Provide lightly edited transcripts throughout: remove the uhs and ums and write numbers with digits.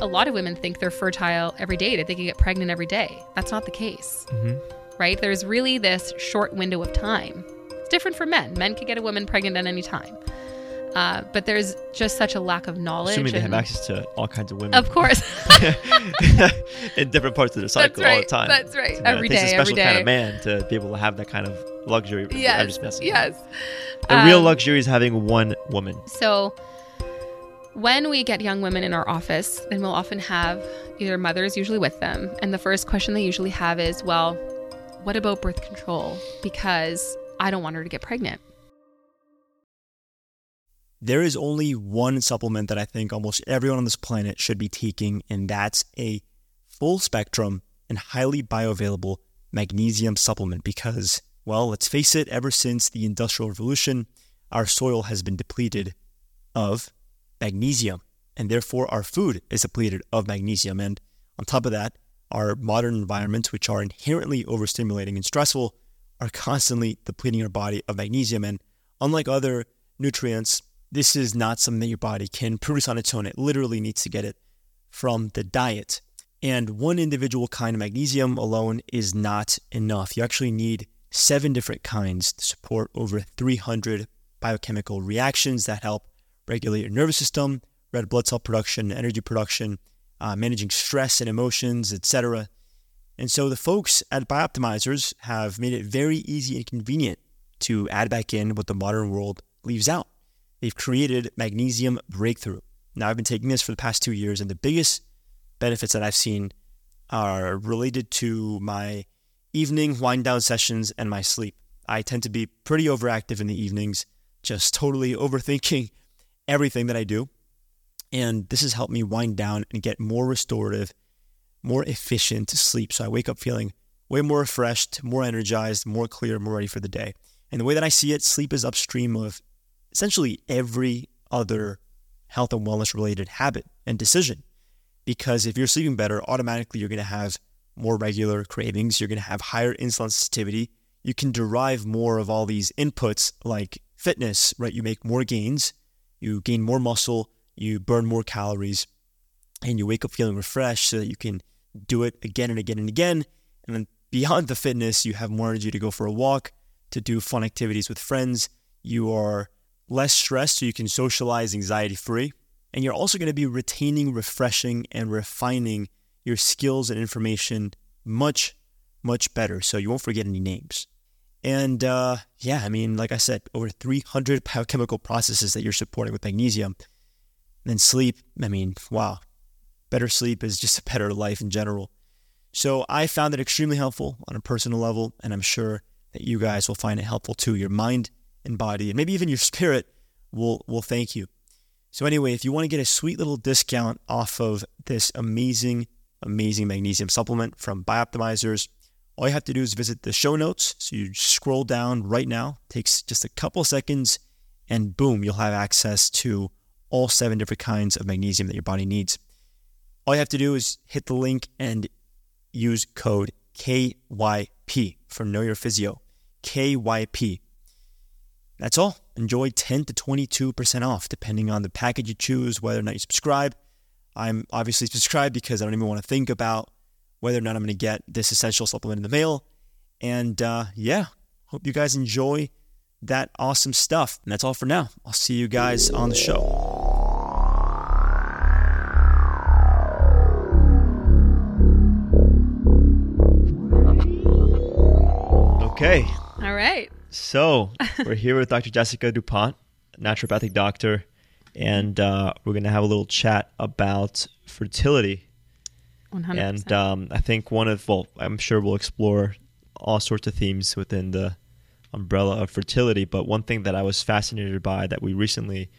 A lot of women think they're fertile every day, that they can get pregnant every day. That's not the case, right? There's really this short window of time. It's different for men. Men can get a woman pregnant at any time. But there's just such a lack of knowledge. Assuming they have access to all kinds of women. Of course. In different parts of their cycle all the time. That's right. So, every day. It takes a special kind of man to be able to have that kind of luxury. Yes. I'm just messing with it. The real luxury is having one woman. So when we get young women in our office, then we'll often have either mothers usually with them. And the first question they usually have is, well, what about birth control? Because I don't want her to get pregnant. There is only one supplement that I think almost everyone on this planet should be taking, and that's a full spectrum and highly bioavailable magnesium supplement because, well, let's face it, ever since the Industrial Revolution, our soil has been depleted of magnesium, and therefore our food is depleted of magnesium. And on top of that, our modern environments, which are inherently overstimulating and stressful, are constantly depleting our body of magnesium. And unlike other nutrients, this is not something that your body can produce on its own. It literally needs to get it from the diet. And one individual kind of magnesium alone is not enough. You actually need 7 different kinds to support over 300 biochemical reactions that help regulate your nervous system, red blood cell production, energy production, managing stress and emotions, etc. And so the folks at BiOptimizers have made it very easy and convenient to add back in what the modern world leaves out. They've created Magnesium Breakthrough. Now, I've been taking this for the past 2 years, and the biggest benefits that I've seen are related to my evening wind-down sessions and my sleep. I tend to be pretty overactive in the evenings, just totally overthinking everything that I do. And this has helped me wind down and get more restorative, more efficient sleep. So I wake up feeling way more refreshed, more energized, more clear, more ready for the day. And the way that I see it, sleep is upstream of essentially every other health and wellness related habit and decision. Because if you're sleeping better, automatically you're going to have more regular cravings. You're going to have higher insulin sensitivity. You can derive more of all these inputs like fitness, right? You make more gains, you gain more muscle, you burn more calories, and you wake up feeling refreshed so that you can do it again and again and again. And then beyond the fitness, you have more energy to go for a walk, to do fun activities with friends. You are less stress, so you can socialize anxiety-free. And you're also going to be retaining, refreshing, and refining your skills and information much, much better. So you won't forget any names. And yeah, I mean, like I said, over 300 biochemical processes that you're supporting with magnesium. And then sleep, I mean, wow. Better sleep is just a better life in general. So I found it extremely helpful on a personal level, and I'm sure that you guys will find it helpful too. Your mind and body, and maybe even your spirit will thank you. So anyway, if you want to get a sweet little discount off of this amazing, amazing magnesium supplement from BiOptimizers, all you have to do is visit the show notes. So you scroll down right now, takes just a couple seconds, and boom, you'll have access to all 7 different kinds of magnesium that your body needs. All you have to do is hit the link and use code KYP for Know Your Physio, KYP. That's all. Enjoy 10 to 22% off, depending on the package you choose, whether or not you subscribe. I'm obviously subscribed because I don't even want to think about whether or not I'm going to get this essential supplement in the mail. And yeah, hope you guys enjoy that awesome stuff. And that's all for now. I'll see you guys on the show. Okay. All right. So we're here with Dr. Jessica DuPont, naturopathic doctor, and we're going to have a little chat about fertility. 100%. And I think I'm sure we'll explore all sorts of themes within the umbrella of fertility, but one thing that I was fascinated by that we recently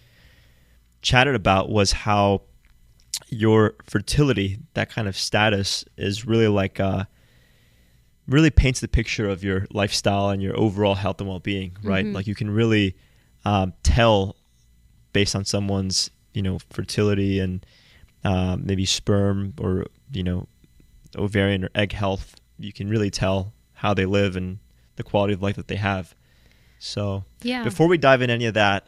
chatted about was how your fertility, that kind of status, is really like really paints the picture of your lifestyle and your overall health and well-being, right? Mm-hmm. Like you can really tell based on someone's, fertility and maybe sperm or, ovarian or egg health. You can really tell how they live and the quality of life that they have. So yeah. Before we dive in any of that,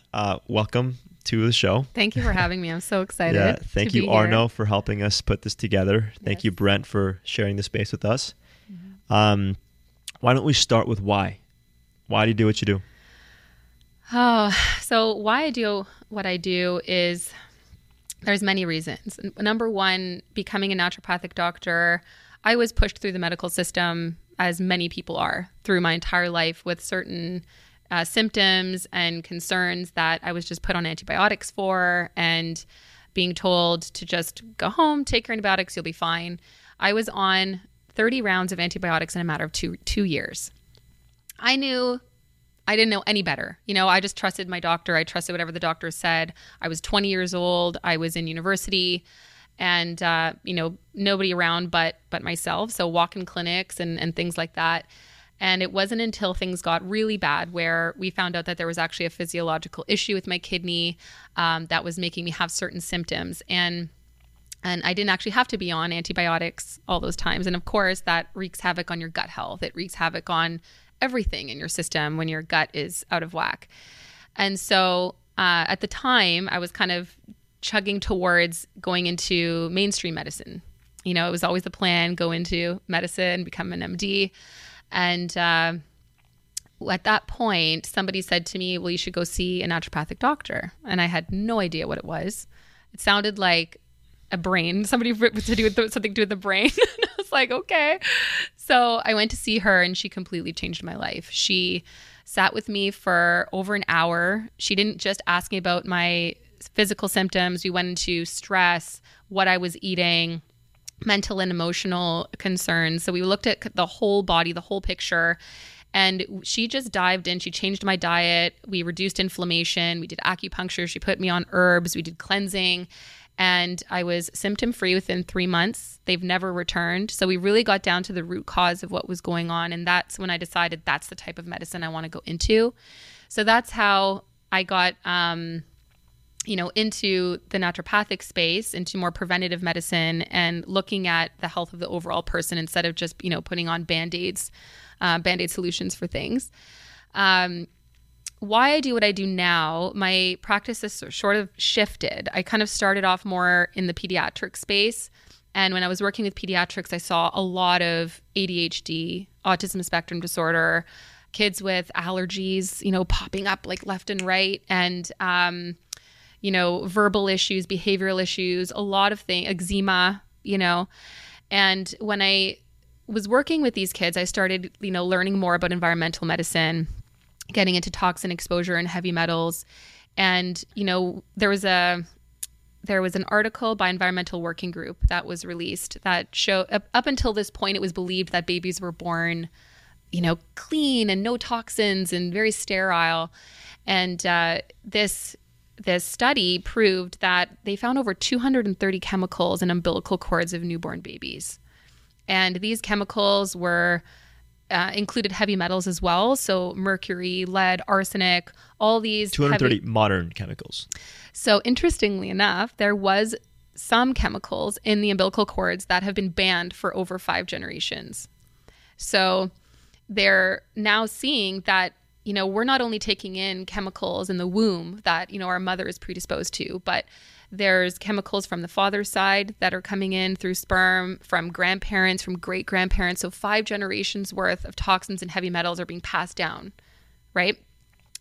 welcome to the show. Thank you for having me. I'm so excited. Yeah, thank you, Arno, for helping us put this together. Thank you, Brent, for sharing the space with us. Mm-hmm. Why don't we start with why? Why do you do what you do? Oh, so why I do what I do is there's many reasons. Number one, becoming a naturopathic doctor, I was pushed through the medical system, as many people are, through my entire life with certain symptoms and concerns that I was just put on antibiotics for and being told to just go home, take your antibiotics, you'll be fine. I was on 30 rounds of antibiotics in a matter of two years. I knew I didn't know any better. You know, I just trusted my doctor. I trusted whatever the doctor said. I was 20 years old. I was in university and, you know, nobody around but myself. So walk-in clinics and things like that. And it wasn't until things got really bad where we found out that there was actually a physiological issue with my kidney that was making me have certain symptoms. And I didn't actually have to be on antibiotics all those times. And of course, that wreaks havoc on your gut health. It wreaks havoc on everything in your system when your gut is out of whack. And so at the time, I was kind of chugging towards going into mainstream medicine. You know, it was always the plan, go into medicine, become an MD. And at that point, somebody said to me, well, you should go see a naturopathic doctor. And I had no idea what it was. It sounded like a brain, somebody to do with something to do with the brain. And I was like, okay. So I went to see her and she completely changed my life. She sat with me for over an hour. She didn't just ask me about my physical symptoms. We went into stress, what I was eating, mental and emotional concerns. So we looked at the whole body, the whole picture, and she just dived in. She changed my diet. We reduced inflammation. We did acupuncture. She put me on herbs. We did cleansing. And I was symptom-free within 3 months. They've never returned. So we really got down to the root cause of what was going on. And that's when I decided that's the type of medicine I want to go into. So that's how I got, you know, into the naturopathic space, into more preventative medicine and looking at the health of the overall person instead of just, you know, putting on Band-Aids, Band-Aid solutions for things. Why I do what I do now, my practice has sort of shifted. I kind of started off more in the pediatric space. And when I was working with pediatrics, I saw a lot of ADHD, autism spectrum disorder, kids with allergies, you know, popping up like left and right. And, you know, verbal issues, behavioral issues, a lot of things, eczema, you know. And when I was working with these kids, I started, you know, learning more about environmental medicine, getting into toxin exposure and heavy metals. And, you know, there was an article by Environmental Working Group that was released that showed up until this point, it was believed that babies were born, you know, clean and no toxins and very sterile. And this study proved that they found over 230 chemicals in umbilical cords of newborn babies. And these chemicals were included heavy metals as well. So mercury, lead, arsenic, all these 230 modern chemicals. So interestingly enough, there was some chemicals in the umbilical cords that have been banned for over 5 generations. So they're now seeing that, you know, we're not only taking in chemicals in the womb that, you know, our mother is predisposed to, but there's chemicals from the father's side that are coming in through sperm, from grandparents, from great-grandparents. So 5 generations worth of toxins and heavy metals are being passed down, right?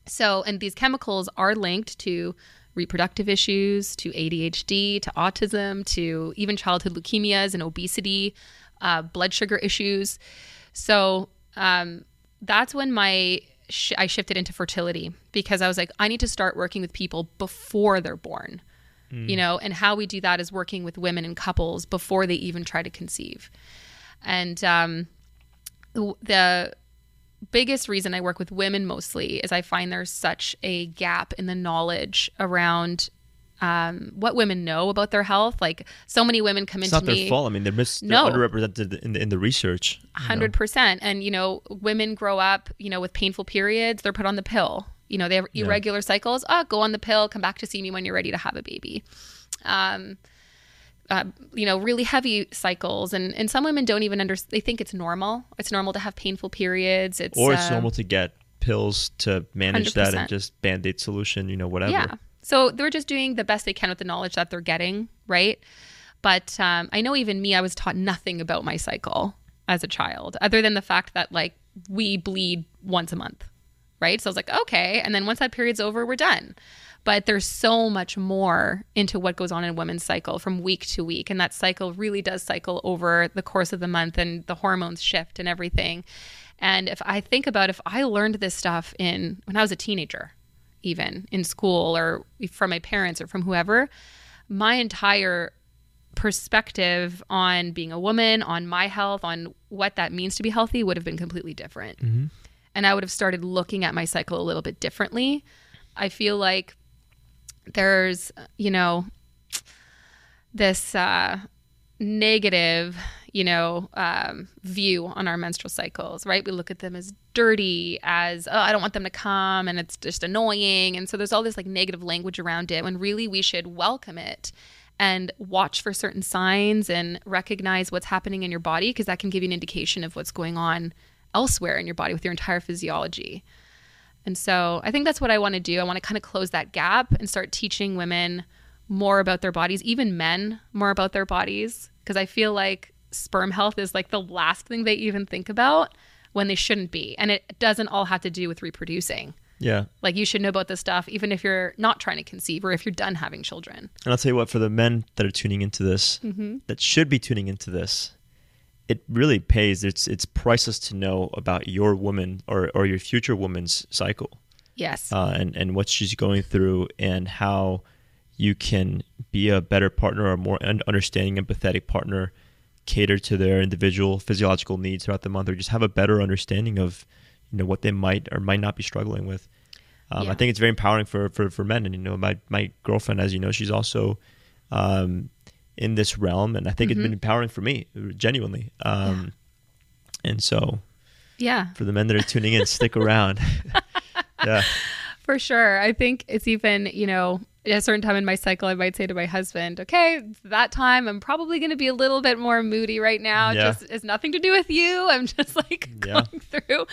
So, and these chemicals are linked to reproductive issues, to ADHD, to autism, to even childhood leukemias and obesity, blood sugar issues. So that's when I shifted into fertility, because I was like, I need to start working with people before they're born. You know, and how we do that is working with women and couples before they even try to conceive. And the biggest reason I work with women mostly is I find there's such a gap in the knowledge around what women know about their health. Like, so many women come into me. It's not their fault. I mean, they're underrepresented in the research. 100%. And, you know, women grow up, you know, with painful periods. They're put on the pill. You know, they have irregular cycles. Oh, go on the pill. Come back to see me when you're ready to have a baby. You know, really heavy cycles. And some women don't even understand. They think it's normal. It's normal to have painful periods. It's normal to get pills to manage 100%. That and just Band-Aid solution, you know, whatever. Yeah. So they're just doing the best they can with the knowledge that they're getting, right? But I know even me, I was taught nothing about my cycle as a child, other than the fact that like we bleed once a month, right? So I was like, okay. And then once that period's over, we're done. But there's so much more into what goes on in a woman's cycle from week to week. And that cycle really does cycle over the course of the month, and the hormones shift and everything. And if I think about, if I learned this stuff when I was a teenager, even in school or from my parents or from whoever, my entire perspective on being a woman, on my health, on what that means to be healthy would have been completely different. Mm-hmm. And I would have started looking at my cycle a little bit differently. I feel like there's, you know, this negative, you know, view on our menstrual cycles, right? We look at them as dirty, as, oh, I don't want them to come, and it's just annoying. And so there's all this like negative language around it, when really we should welcome it and watch for certain signs and recognize what's happening in your body, because that can give you an indication of what's going on elsewhere in your body with your entire physiology. And so I think that's what I want to do. I want to kind of close that gap and start teaching women more about their bodies, even men more about their bodies, because I feel like sperm health is like the last thing they even think about, when they shouldn't be. And it doesn't all have to do with reproducing. Yeah. Like you should know about this stuff even if you're not trying to conceive or if you're done having children. And I'll tell you what, for the men that are tuning into this, mm-hmm. that should be tuning into this, it really pays. It's priceless to know about your woman or your future woman's cycle. Yes. And what she's going through, and how you can be a better partner or more understanding, empathetic partner, cater to their individual physiological needs throughout the month, or just have a better understanding of, you know, what they might or might not be struggling with. I think it's very empowering for men. And, you know, my girlfriend, as you know, she's also in this realm, and I think mm-hmm. it's been empowering for me, genuinely. And so, yeah, for the men that are tuning in, stick around. Yeah, for sure. I think it's even, you know, at a certain time in my cycle, I might say to my husband, okay, that time I'm probably going to be a little bit more moody right now. Yeah. Just it's nothing to do with you. I'm just like going through.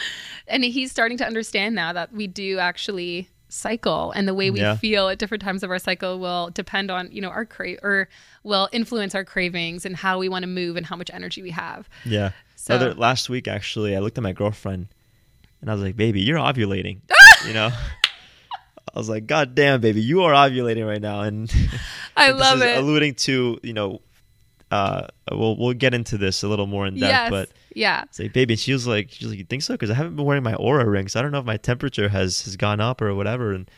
And he's starting to understand now that we do actually cycle, and the way we feel at different times of our cycle will depend on, you know, our will influence our cravings and how we want to move and how much energy we have. Yeah. So last week, actually, I looked at my girlfriend and I was like, baby, you're ovulating, you know? I was like, God damn, baby, you are ovulating right now. And I love it. Alluding to, you know, we'll get into this a little more in depth, but yeah. Say, like, baby, she was like, you think so? Because I haven't been wearing my Aura rings. I don't know if my temperature has gone up or whatever. And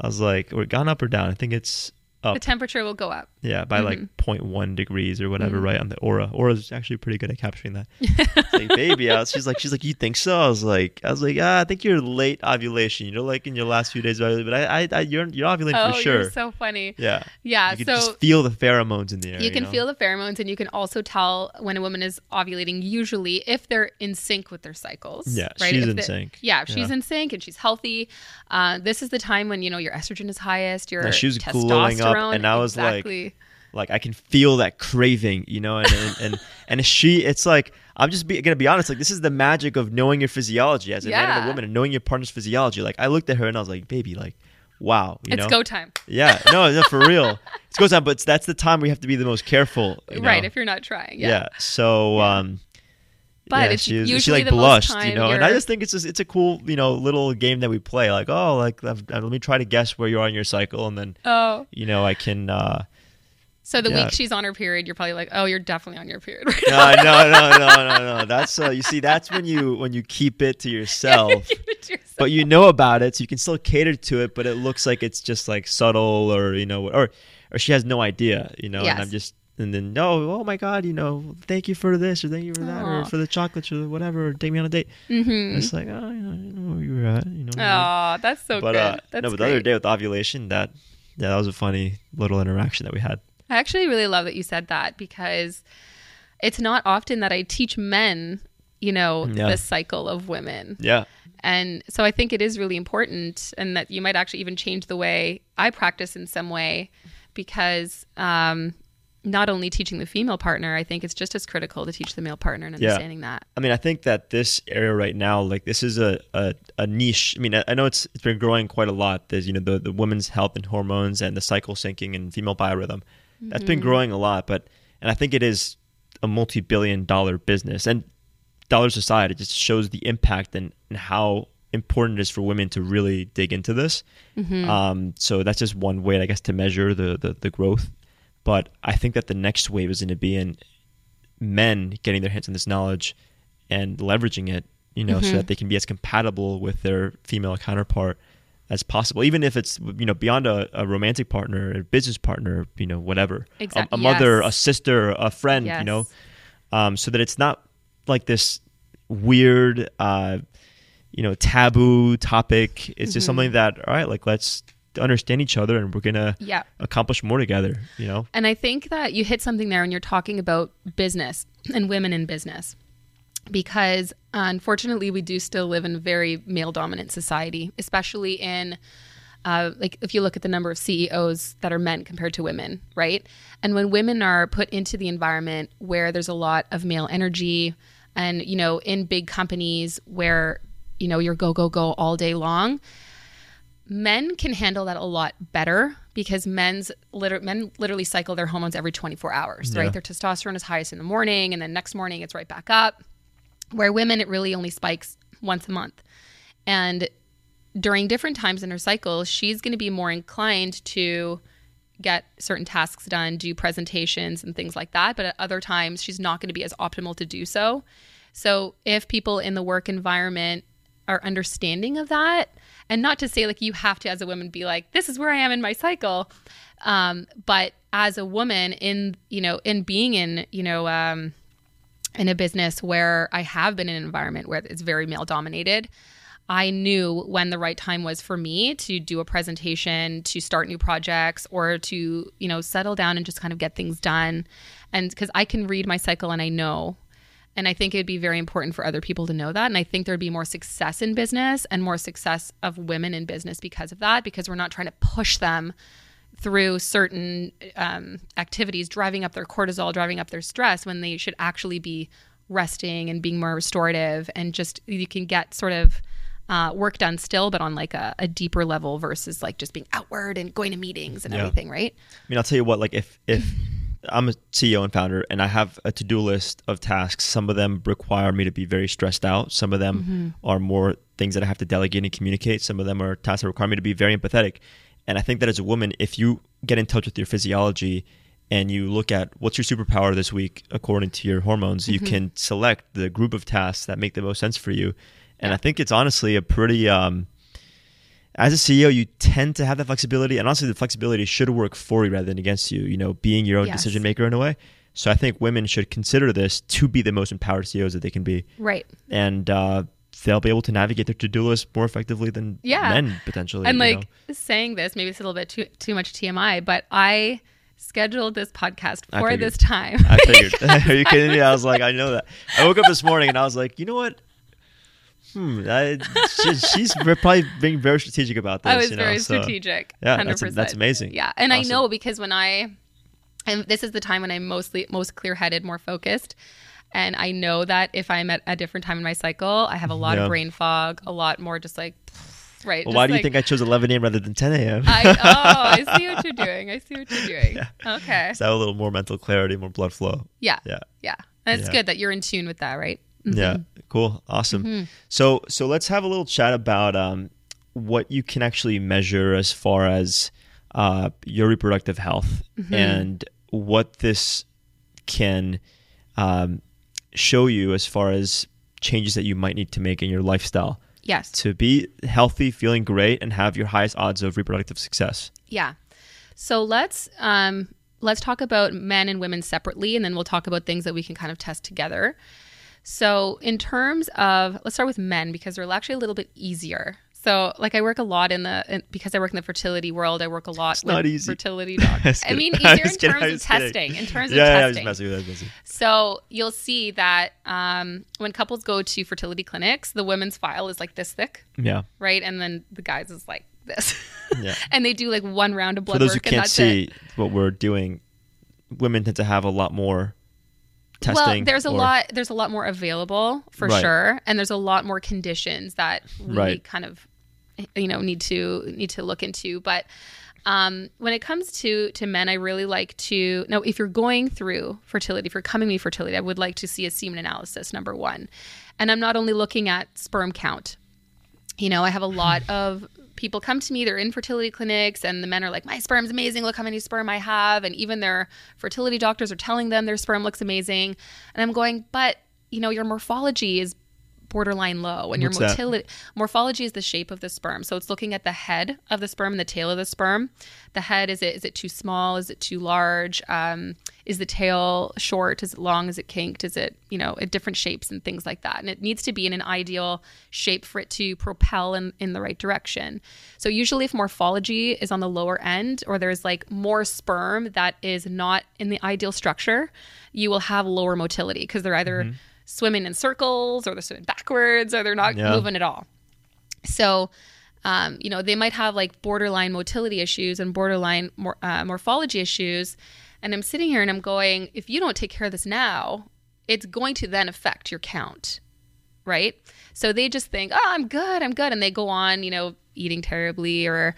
I was like, or gone up or down? I think it's up. The temperature will go up. Yeah, by like 0.1 degrees or whatever, right? On the Aura. Aura's actually pretty good at capturing that. It's like, baby, she's like, you think so? I was like, I think you're late ovulation. You're like in your last few days of ovulation, but you're ovulating for sure. Oh, you're so funny. Yeah. Yeah. You can just feel the pheromones in the air. You can feel the pheromones, and you can also tell when a woman is ovulating, usually if they're in sync with their cycles. Yeah, right? She's in sync. Yeah, if she's in sync and she's healthy, this is the time when, you know, your estrogen is highest, your testosterone. And I was like I can feel that craving, you know, and it's like, I'm just gonna be honest, like this is the magic of knowing your physiology as a man and a woman, and knowing your partner's physiology. Like I looked at her and I was like, baby, like, wow, you know? Go time. Yeah, no, for real, it's go time. But that's the time we have to be the most careful, you know? Right? If you're not trying, So, but yeah, she like blushed, you know, and I just think it's a cool, you know, little game that we play. Like, oh, like let me try to guess where you are in your cycle, and then you know, I can. So the week she's on her period, you're probably like, oh, you're definitely on your period. Right no. That's you see, that's when you keep it to yourself. Yeah, you keep it to yourself, but you know about it, so you can still cater to it. But it looks like it's just like subtle, or you know, or she has no idea, you know, and I'm just. And then, oh my God, you know, thank you for this, or thank you for that, or for the chocolates, or whatever, or take me on a date. Mm-hmm. It's like, oh, you know, I didn't know where you were at. You know, that's so good. But the other day with ovulation, that was a funny little interaction that we had. I actually really love that you said that, because it's not often that I teach men, you know, the cycle of women. Yeah. And so I think it is really important, and that you might actually even change the way I practice in some way, because not only teaching the female partner, I think it's just as critical to teach the male partner and understanding that. I mean, I think that this area right now, like this is a niche. I mean, I know it's been growing quite a lot. There's, you know, the women's health and hormones and the cycle syncing and female biorhythm. That's been growing a lot, and I think it is a multi-billion-dollar business. And dollars aside, it just shows the impact and how important it is for women to really dig into this. So that's just one way, I guess, to measure the growth. But I think that the next wave is going to be in men getting their hands on this knowledge and leveraging it, you know, so that they can be as compatible with their female counterpart as possible, even if it's, you know, beyond a romantic partner, a business partner, you know, whatever, a mother, a sister, a friend, you know, so that it's not like this weird, you know, taboo topic. It's just something that, all right, like let's understand each other and we're gonna accomplish more together, you know. And I think that you hit something there when you're talking about business and women in business, because unfortunately we do still live in a very male dominant society, especially in like if you look at the number of CEOs that are men compared to women, right? And when women are put into the environment where there's a lot of male energy, and you know, in big companies where, you know, you're go all day long, men can handle that a lot better, because men literally cycle their hormones every 24 hours, right? Their testosterone is highest in the morning, and then next morning it's right back up. Where women, it really only spikes once a month. And during different times in her cycle, she's going to be more inclined to get certain tasks done, do presentations and things like that. But at other times, she's not going to be as optimal to do so. So if people in the work environment are understanding of that, and not to say like you have to as a woman be like, this is where I am in my cycle, but as a woman in, you know, in being in, you know, in a business where I have been in an environment where it's very male dominated, I knew when the right time was for me to do a presentation, to start new projects, or to, you know, settle down and just kind of get things done. And because I can read my cycle and I know. And I think it'd be very important for other people to know that. And I think there'd be more success in business and more success of women in business because of that, because we're not trying to push them through certain activities, driving up their cortisol, driving up their stress, when they should actually be resting and being more restorative. And just, you can get sort of work done still, but on like a deeper level versus like just being outward and going to meetings and everything, right? I mean, I'll tell you what, like if I'm a CEO and founder, and I have a to-do list of tasks. Some of them require me to be very stressed out. Some of them are more things that I have to delegate and communicate. Some of them are tasks that require me to be very empathetic. And I think that as a woman, if you get in touch with your physiology and you look at what's your superpower this week according to your hormones, you can select the group of tasks that make the most sense for you. And I think it's honestly a pretty... as a CEO, you tend to have that flexibility, and honestly, the flexibility should work for you rather than against you, you know, being your own decision maker in a way. So I think women should consider this to be the most empowered CEOs that they can be. Right. And they'll be able to navigate their to-do list more effectively than men, potentially. And like saying this, maybe it's a little bit too much TMI, but I scheduled this podcast for this time. I figured. Are you kidding me? I was like, I know that. I woke up this morning and I was like, you know what? She's probably being very strategic about this. I was strategic. Yeah, 100%. That's amazing. Yeah, and awesome. I know, because and this is the time when I'm most clear-headed, more focused, and I know that if I'm at a different time in my cycle, I have a lot of brain fog, a lot more just like, right. Well, why do you think I chose 11 a.m. rather than 10 a.m.? I see what you're doing. Yeah. Okay. So I have a little more mental clarity, more blood flow. Yeah. And it's good that you're in tune with that, right? Yeah. Cool. Awesome. So let's have a little chat about what you can actually measure as far as your reproductive health and what this can show you as far as changes that you might need to make in your lifestyle. Yes. To be healthy, feeling great, and have your highest odds of reproductive success. Yeah. So let's talk about men and women separately, and then we'll talk about things that we can kind of test together. So in terms of, let's start with men, because they're actually a little bit easier. So like I work a lot because I work in the fertility world, I work a lot with fertility doctors. I mean, easier in terms of testing. Yeah, I was messing with that. So you'll see that when couples go to fertility clinics, the women's file is like this thick. Yeah. Right? And then the guys is like this. Yeah. And they do like one round of blood work. For those who can't see what we're doing, women tend to have a lot more testing. Well, there's a lot more available for sure, and there's a lot more conditions that we kind of, you know, need to look into. But when it comes to men, I really like to know if you're going through fertility, if you're coming to fertility, I would like to see a semen analysis, number one. And I'm not only looking at sperm count. You know, I have a lot of people come to me, they're in fertility clinics, and the men are like, my sperm's amazing, look how many sperm I have. And even their fertility doctors are telling them their sperm looks amazing. And I'm going, but, you know, your morphology is borderline low, and what's your motility? Morphology is the shape of the sperm. So it's looking at the head of the sperm and the tail of the sperm. The head, is it too small? Is it too large? Is the tail short? Is it long? Is it kinked? Is it, you know, at different shapes and things like that? And it needs to be in an ideal shape for it to propel in the right direction. So usually if morphology is on the lower end, or there's like more sperm that is not in the ideal structure, you will have lower motility because they're either swimming in circles, or they're swimming backwards, or they're not moving at all. So, you know, they might have like borderline motility issues and borderline morphology issues. And I'm sitting here and I'm going, if you don't take care of this now, it's going to then affect your count, right? So they just think, oh, I'm good. And they go on, you know, eating terribly, or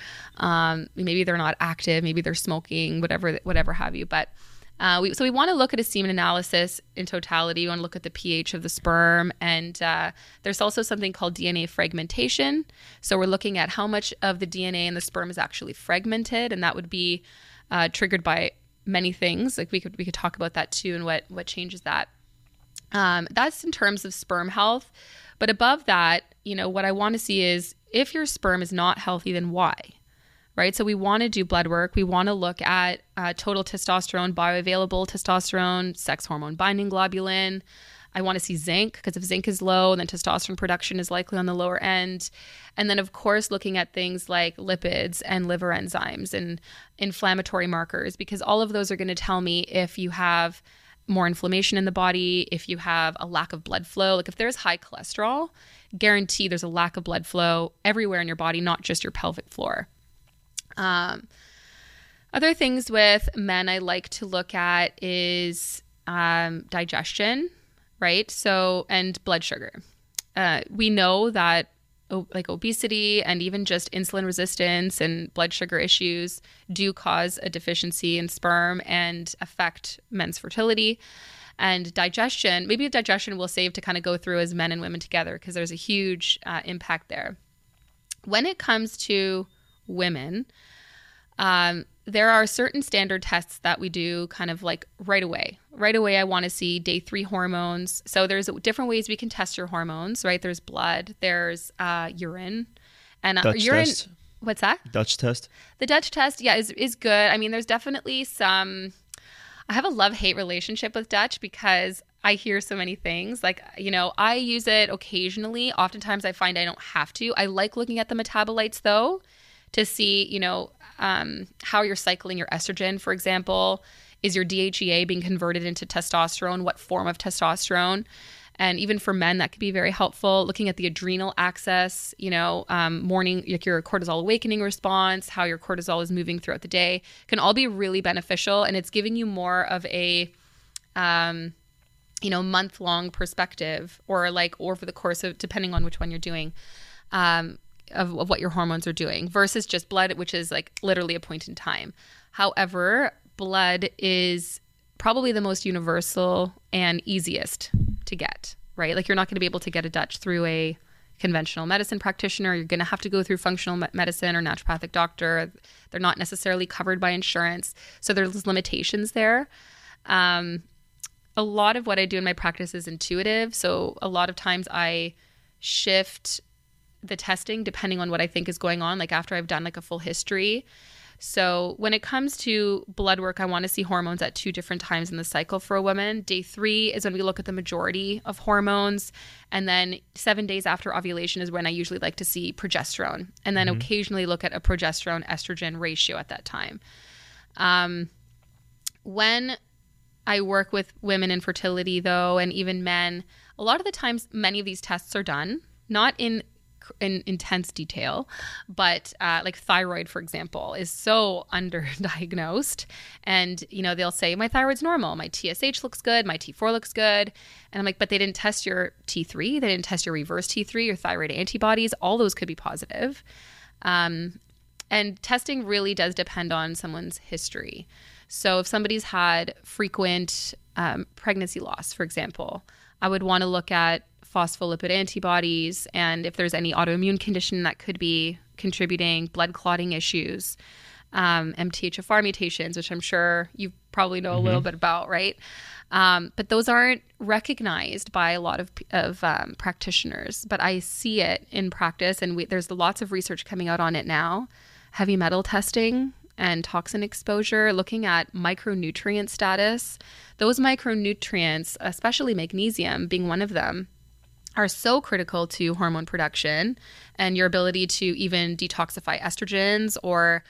maybe they're not active, maybe they're smoking, whatever have you. But we want to look at a semen analysis in totality. You want to look at the pH of the sperm. And there's also something called DNA fragmentation. So we're looking at how much of the DNA in the sperm is actually fragmented. And that would be triggered by many things. Like we could talk about that too, and what changes that. That's in terms of sperm health. But above that, you know, what I want to see is if your sperm is not healthy, then why? Right? So we want to do blood work. We want to look at total testosterone, bioavailable testosterone, sex hormone binding globulin. I want to see zinc, because if zinc is low, then testosterone production is likely on the lower end. And then, of course, looking at things like lipids and liver enzymes and inflammatory markers, because all of those are going to tell me if you have more inflammation in the body, if you have a lack of blood flow. Like if there's high cholesterol, guarantee there's a lack of blood flow everywhere in your body, not just your pelvic floor. Other things with men I like to look at is digestion, right? So, and blood sugar. We know that like obesity and even just insulin resistance and blood sugar issues do cause a deficiency in sperm and affect men's fertility. And digestion, maybe digestion we'll save to kind of go through as men and women together, because there's a huge impact there. When it comes to women, there are certain standard tests that we do kind of like right away. I want to see day 3 hormones. So there's different ways we can test your hormones, right? There's blood, there's urine, and urine test. What's that? Dutch test. The Dutch test, yeah, is good. I mean, there's definitely some, I have a love-hate relationship with Dutch because I hear so many things. Like, you know, I use it occasionally. Oftentimes I find I don't have to. I like looking at the metabolites though, to see, you know, how you're cycling your estrogen, for example. Is your DHEA being converted into testosterone? What form of testosterone? And even for men, that could be very helpful. Looking at the adrenal axis, you know, morning, like your cortisol awakening response, how your cortisol is moving throughout the day, can all be really beneficial. And it's giving you more of a, you know, month-long perspective, or like over the course of, depending on which one you're doing, of what your hormones are doing, versus just blood, which is like literally a point in time. However, blood is probably the most universal and easiest to get, right? Like you're not going to be able to get a Dutch through a conventional medicine practitioner. You're going to have to go through functional medicine or naturopathic doctor. They're not necessarily covered by insurance. So there's limitations there. A lot of what I do in my practice is intuitive. So a lot of times I shift the testing depending on what I think is going on, like after I've done like a full history. So when it comes to blood work, I want to see hormones at 2 different times in the cycle for a woman. Day 3 is when we look at the majority of hormones. And then 7 days after ovulation is when I usually like to see progesterone, and then occasionally look at a progesterone estrogen ratio at that time. When I work with women in fertility though, and even men, a lot of the times many of these tests are done, not in in intense detail, but like thyroid, for example, is so underdiagnosed. And, you know, they'll say, my thyroid's normal, my TSH looks good, my T4 looks good. And I'm like, but they didn't test your T3, they didn't test your reverse T3, your thyroid antibodies, all those could be positive. And testing really does depend on someone's history. So if somebody's had frequent pregnancy loss, for example, I would want to look at phospholipid antibodies and if there's any autoimmune condition that could be contributing, blood clotting issues, MTHFR mutations, which I'm sure you probably know a little bit about, right? But those aren't recognized by a lot of practitioners, but I see it in practice, and there's lots of research coming out on it now. Heavy metal testing and toxin exposure, looking at micronutrient status. Those micronutrients, especially magnesium being one of them, are so critical to hormone production and your ability to even detoxify estrogens or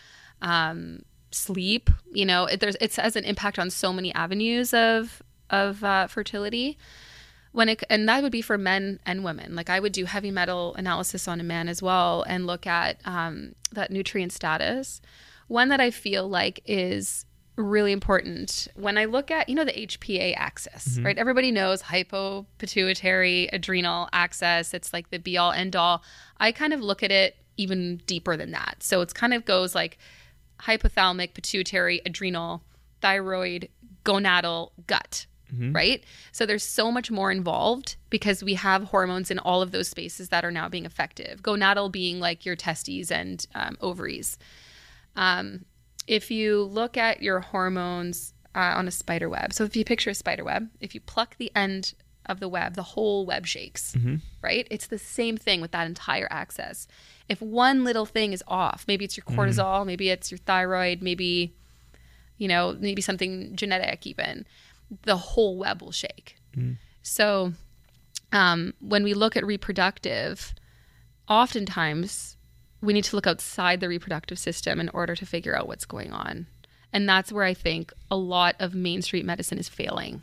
sleep. You know, it has an impact on so many avenues of fertility. And that would be for men and women. Like I would do heavy metal analysis on a man as well and look at that nutrient status. One that I feel like is really important when I look at, you know, the HPA axis, right? Everybody knows hypopituitary adrenal axis. It's like the be all end all. I kind of look at it even deeper than that. So it's kind of goes like hypothalamic, pituitary, adrenal, thyroid, gonadal, gut, right? So there's so much more involved because we have hormones in all of those spaces that are now being effective. Gonadal being like your testes and ovaries. If you look at your hormones on a spider web, so if you picture a spider web, if you pluck the end of the web, the whole web shakes, right? It's the same thing with that entire axis. If one little thing is off, maybe it's your cortisol, maybe it's your thyroid, maybe, you know, maybe something genetic even, the whole web will shake. So when we look at reproductive, oftentimes we need to look outside the reproductive system in order to figure out what's going on. And that's where I think a lot of Main Street medicine is failing,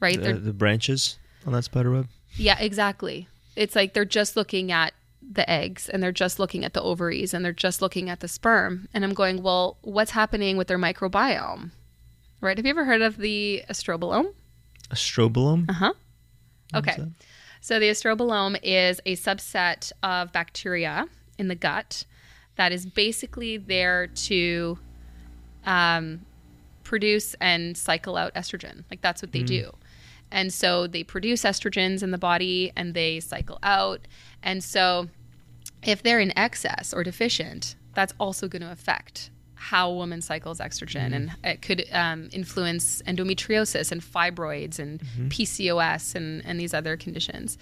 right? The branches on that spider web? Yeah, exactly. It's like they're just looking at the eggs and they're just looking at the ovaries and they're just looking at the sperm. And I'm going, well, what's happening with their microbiome, right? Have you ever heard of the estrobolome? Estrobolome? Uh-huh. Okay. So the estrobolome is a subset of bacteria in the gut that is basically there to produce and cycle out estrogen. Like that's what they do. And so they produce estrogens in the body and they cycle out. And so if they're in excess or deficient, that's also going to affect how a woman cycles estrogen, and it could influence endometriosis and fibroids and PCOS and these other conditions.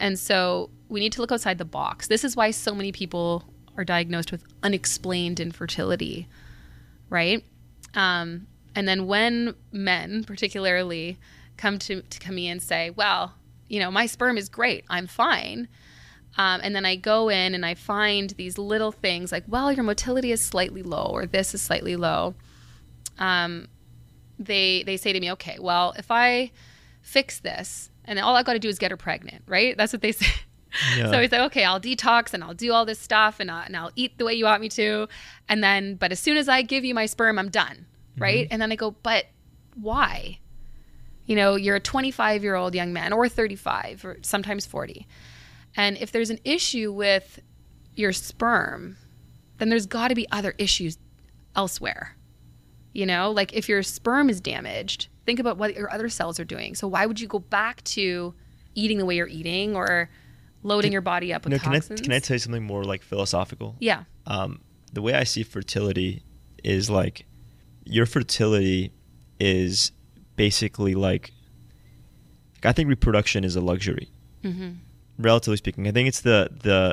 And so we need to look outside the box. This is why so many people are diagnosed with unexplained infertility, right? And then when men particularly come to me and say, well, you know, my sperm is great, I'm fine. And then I go in and I find these little things like, well, your motility is slightly low or this is slightly low. They say to me, okay, well, if I fix this, and all I got to do is get her pregnant, right? That's what they say. Yeah. So he's like, okay, I'll detox and I'll do all this stuff and I'll eat the way you want me to. And then, but as soon as I give you my sperm, I'm done, right? And then I go, but why? You know, you're a 25-year-old young man or 35 or sometimes 40. And if there's an issue with your sperm, then there's got to be other issues elsewhere. You know, like if your sperm is damaged, think about what your other cells are doing. So why would you go back to eating the way you're eating or loading your body up with toxins? Can I tell you something more like philosophical? Yeah. The way I see fertility is like your fertility is basically like I think reproduction is a luxury, relatively speaking. I think it's the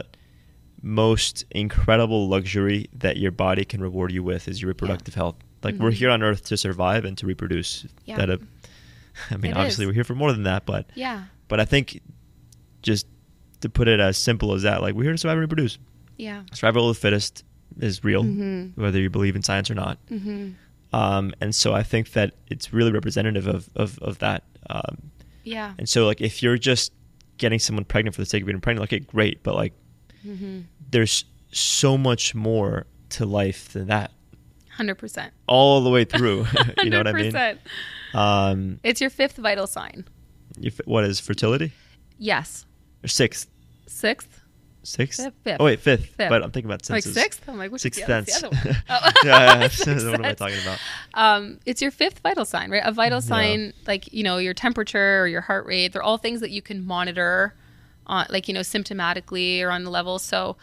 most incredible luxury that your body can reward you with is your reproductive health. Like we're here on Earth to survive and to reproduce. Yeah. Obviously we're here for more than that, but But I think just to put it as simple as that, like we're here to survive and reproduce. Yeah. Survival of the fittest is real, whether you believe in science or not. And so I think that it's really representative of that. And so like if you're just getting someone pregnant for the sake of being pregnant, okay, great, but like Mm-hmm. There's so much more to life than that. 100%. All the way through. You know what I mean? It's your fifth vital sign. What is fertility? Yes. Or sixth? Sixth? Fifth. Oh, wait, fifth. But I'm thinking about senses. Like sixth? I'm like, what's the other one? Oh. Yeah. So what am I talking about? It's your fifth vital sign, right? A vital sign, like, you know, your temperature or your heart rate, they're all things that you can monitor, like, you know, symptomatically or on the level. So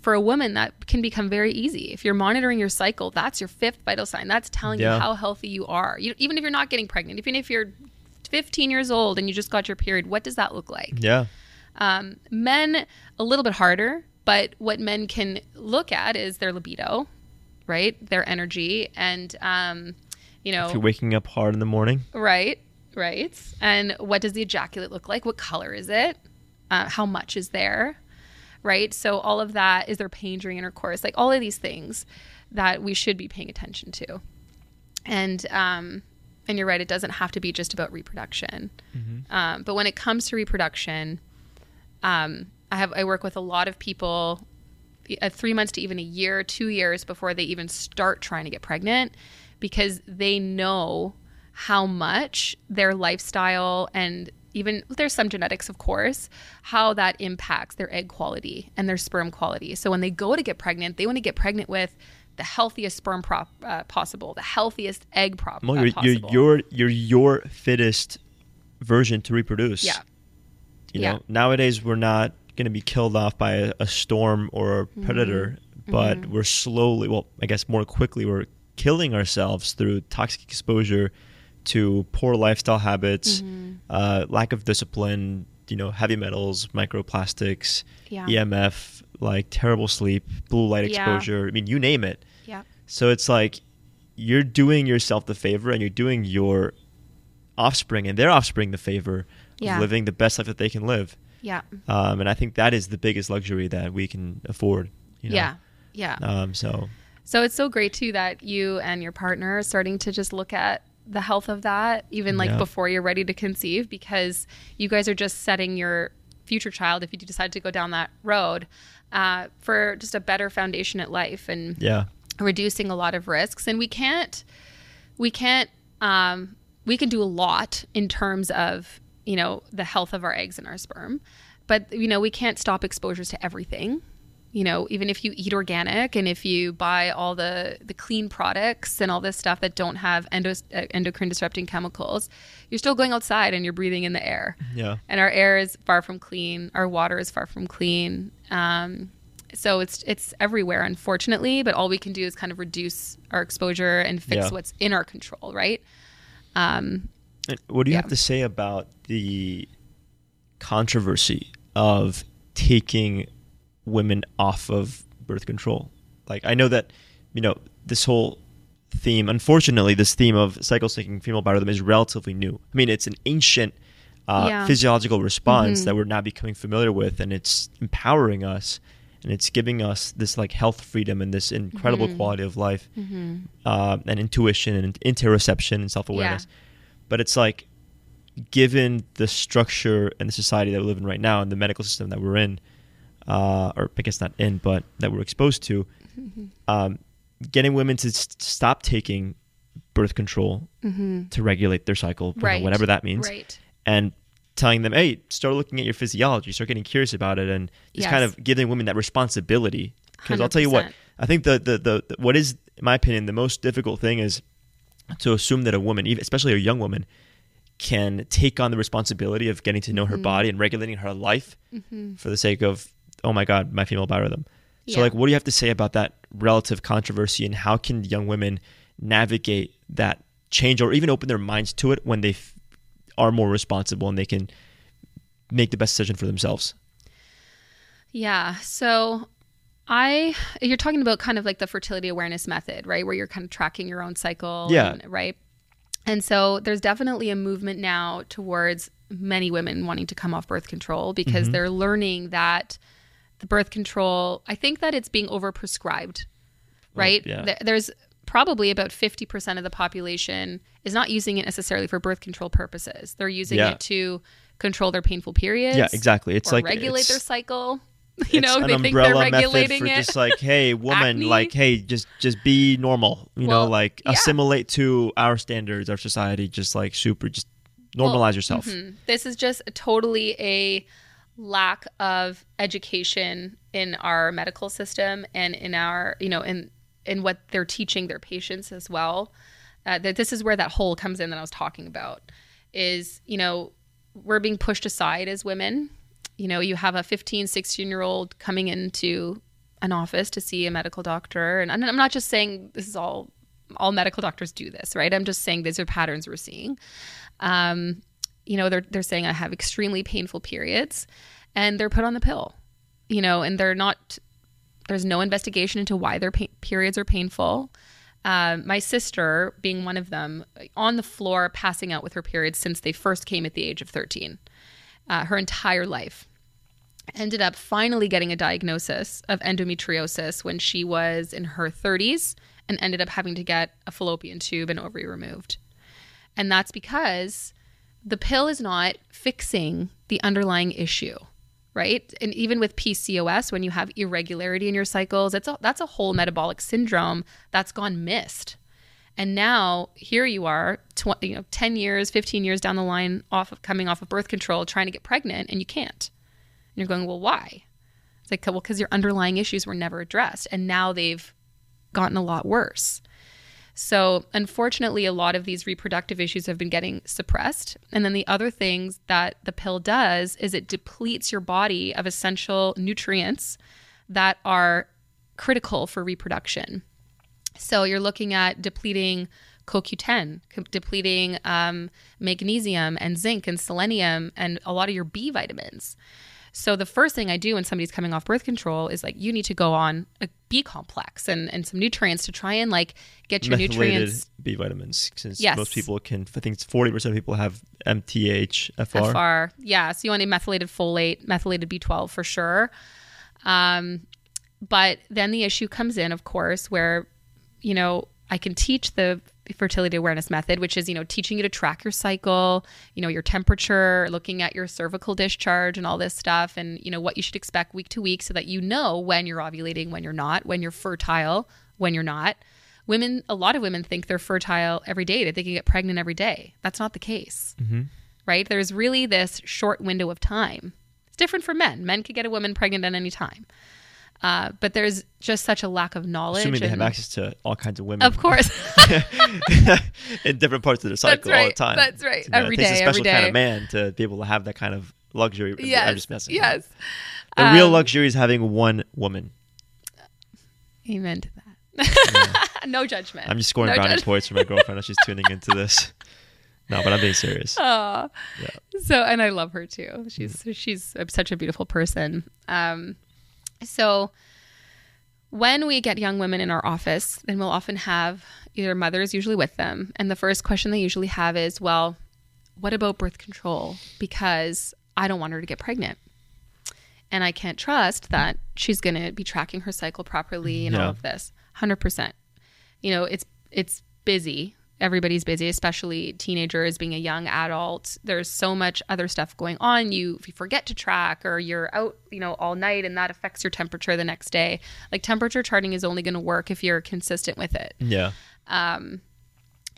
for a woman, that can become very easy. If you're monitoring your cycle, that's your fifth vital sign. That's telling you how healthy you are. You, even if you're not getting pregnant, even if you're 15 years old and you just got your period, what does that look like? Yeah. Men, a little bit harder, but what men can look at is their libido, right? Their energy and, you know. If you're waking up hard in the morning. Right. And what does the ejaculate look like? What color is it? How much is there, right? So all of that, is there pain during intercourse? Like all of these things that we should be paying attention to. And you're right, it doesn't have to be just about reproduction. Mm-hmm. But when it comes to reproduction, I work with a lot of people 3 months to even a year, 2 years before they even start trying to get pregnant, because they know how much their lifestyle and even there's some genetics, of course, how that impacts their egg quality and their sperm quality. So when they go to get pregnant, they want to get pregnant with the healthiest sperm possible, the healthiest egg possible. You're your fittest version to reproduce. Yeah. You know, nowadays we're not going to be killed off by a storm or a predator, but we're slowly, well, I guess more quickly, we're killing ourselves through toxic exposure to poor lifestyle habits, lack of discipline, you know, heavy metals, microplastics, EMF, like terrible sleep, blue light exposure. I mean, you name it. Yeah. So it's like you're doing yourself the favor and you're doing your offspring and their offspring the favor. Living the best life that they can live. Yeah. And I think that is the biggest luxury that we can afford. You know? Yeah. So it's so great too that you and your partner are starting to just look at the health of that, even like before you're ready to conceive, because you guys are just setting your future child, if you decide to go down that road, for just a better foundation at life and reducing a lot of risks. And we can do a lot in terms of, you know, the health of our eggs and our sperm. But, you know, we can't stop exposures to everything. You know, even if you eat organic and if you buy all the clean products and all this stuff that don't have endocrine disrupting chemicals, you're still going outside and you're breathing in the air. Yeah. And our air is far from clean. Our water is far from clean. So it's everywhere, unfortunately. But all we can do is kind of reduce our exposure and fix what's in our control, right? What do you have to say about the controversy of taking women off of birth control? Like, I know that, you know, this whole theme, unfortunately, this theme of cycle-syncing female biorhythm is relatively new. I mean, it's an ancient physiological response that we're now becoming familiar with, and it's empowering us, and it's giving us this, like, health freedom and this incredible quality of life and intuition and interoception and self-awareness. Yeah. But it's like, given the structure and the society that we live in right now and the medical system that we're in, or I guess not in, but that we're exposed to, getting women to stop taking birth control to regulate their cycle, right, whatever that means, and telling them, hey, start looking at your physiology, start getting curious about it, and just kind of giving women that responsibility. Because I'll tell you what, I think the what is, in my opinion, the most difficult thing is to assume that a woman, especially a young woman, can take on the responsibility of getting to know her body and regulating her life for the sake of, oh my God, my female biorhythm. So like, what do you have to say about that relative controversy, and how can young women navigate that change or even open their minds to it when they are more responsible and they can make the best decision for themselves? Yeah. So you're talking about kind of like the fertility awareness method, right? Where you're kind of tracking your own cycle. Yeah. And so there's definitely a movement now towards many women wanting to come off birth control, because they're learning that the birth control, I think that it's being overprescribed, right? Oh, yeah. There's probably about 50% of the population is not using it necessarily for birth control purposes. They're using it to control their painful periods. Yeah, exactly. It's or regulate their cycle. They think they're regulating it. Just like, hey, woman, like, hey, just be normal. You know, like assimilate to our standards, our society. Just like super, just normalize yourself. Mm-hmm. This is just totally a lack of education in our medical system and in our, you know, in what they're teaching their patients as well. That this is where that hole comes in that I was talking about. Is, you know, we're being pushed aside as women. You know, you have a 15, 16-year-old coming into an office to see a medical doctor. And I'm not just saying this is all medical doctors do this, right? I'm just saying these are patterns we're seeing. You know, they're saying, I have extremely painful periods, and they're put on the pill, you know, and they're not, there's no investigation into why their periods are painful. My sister being one of them, on the floor passing out with her periods since they first came at the age of 13. Her entire life. Ended up finally getting a diagnosis of endometriosis when she was in her 30s and ended up having to get a fallopian tube and ovary removed. And that's because the pill is not fixing the underlying issue, right? And even with PCOS, when you have irregularity in your cycles, that's a whole metabolic syndrome that's gone missed. And now here you are, 10 years, 15 years down the line, coming off of birth control, trying to get pregnant, and you can't. And you're going, well, why? It's like, well, because your underlying issues were never addressed, and now they've gotten a lot worse. So unfortunately, a lot of these reproductive issues have been getting suppressed. And then the other things that the pill does is it depletes your body of essential nutrients that are critical for reproduction. So you're looking at depleting CoQ10, depleting magnesium and zinc and selenium and a lot of your B vitamins. So the first thing I do when somebody's coming off birth control is like, you need to go on a B complex and some nutrients to try and like get your nutrients. B vitamins, since most people can, I think it's 40% of people have MTHFR. So you want a methylated folate, methylated B12 for sure. But then the issue comes in, of course, where, you know, I can teach the fertility awareness method, which is, you know, teaching you to track your cycle, you know, your temperature, looking at your cervical discharge and all this stuff, and, you know, what you should expect week to week so that you know when you're ovulating, when you're not, when you're fertile, when you're not. Women, a lot of women think they're fertile every day, that they can get pregnant every day. That's not the case, right? There's really this short window of time. It's different for men. Men could get a woman pregnant at any time. But there's just such a lack of knowledge. Assuming they have access to all kinds of women. Of course. In different parts of their cycle all the time. That's right. You know, every day. It takes a special kind of man to be able to have that kind of luxury. Yes. I'm just messing with it. The real luxury is having one woman. Amen to that. No judgment. I'm just scoring brownie points for my girlfriend as she's tuning into this. No, but I'm being serious. Oh. Yeah. So, and I love her too. She's such a beautiful person. So when we get young women in our office, then we'll often have either mothers usually with them. And the first question they usually have is, well, what about birth control? Because I don't want her to get pregnant. And I can't trust that she's going to be tracking her cycle properly and all of this. 100%. You know, it's busy. Everybody's busy, especially teenagers, being a young adult. There's so much other stuff going on. If you forget to track, or you're out, you know, all night, and that affects your temperature the next day. Like, temperature charting is only going to work if you're consistent with it. Yeah.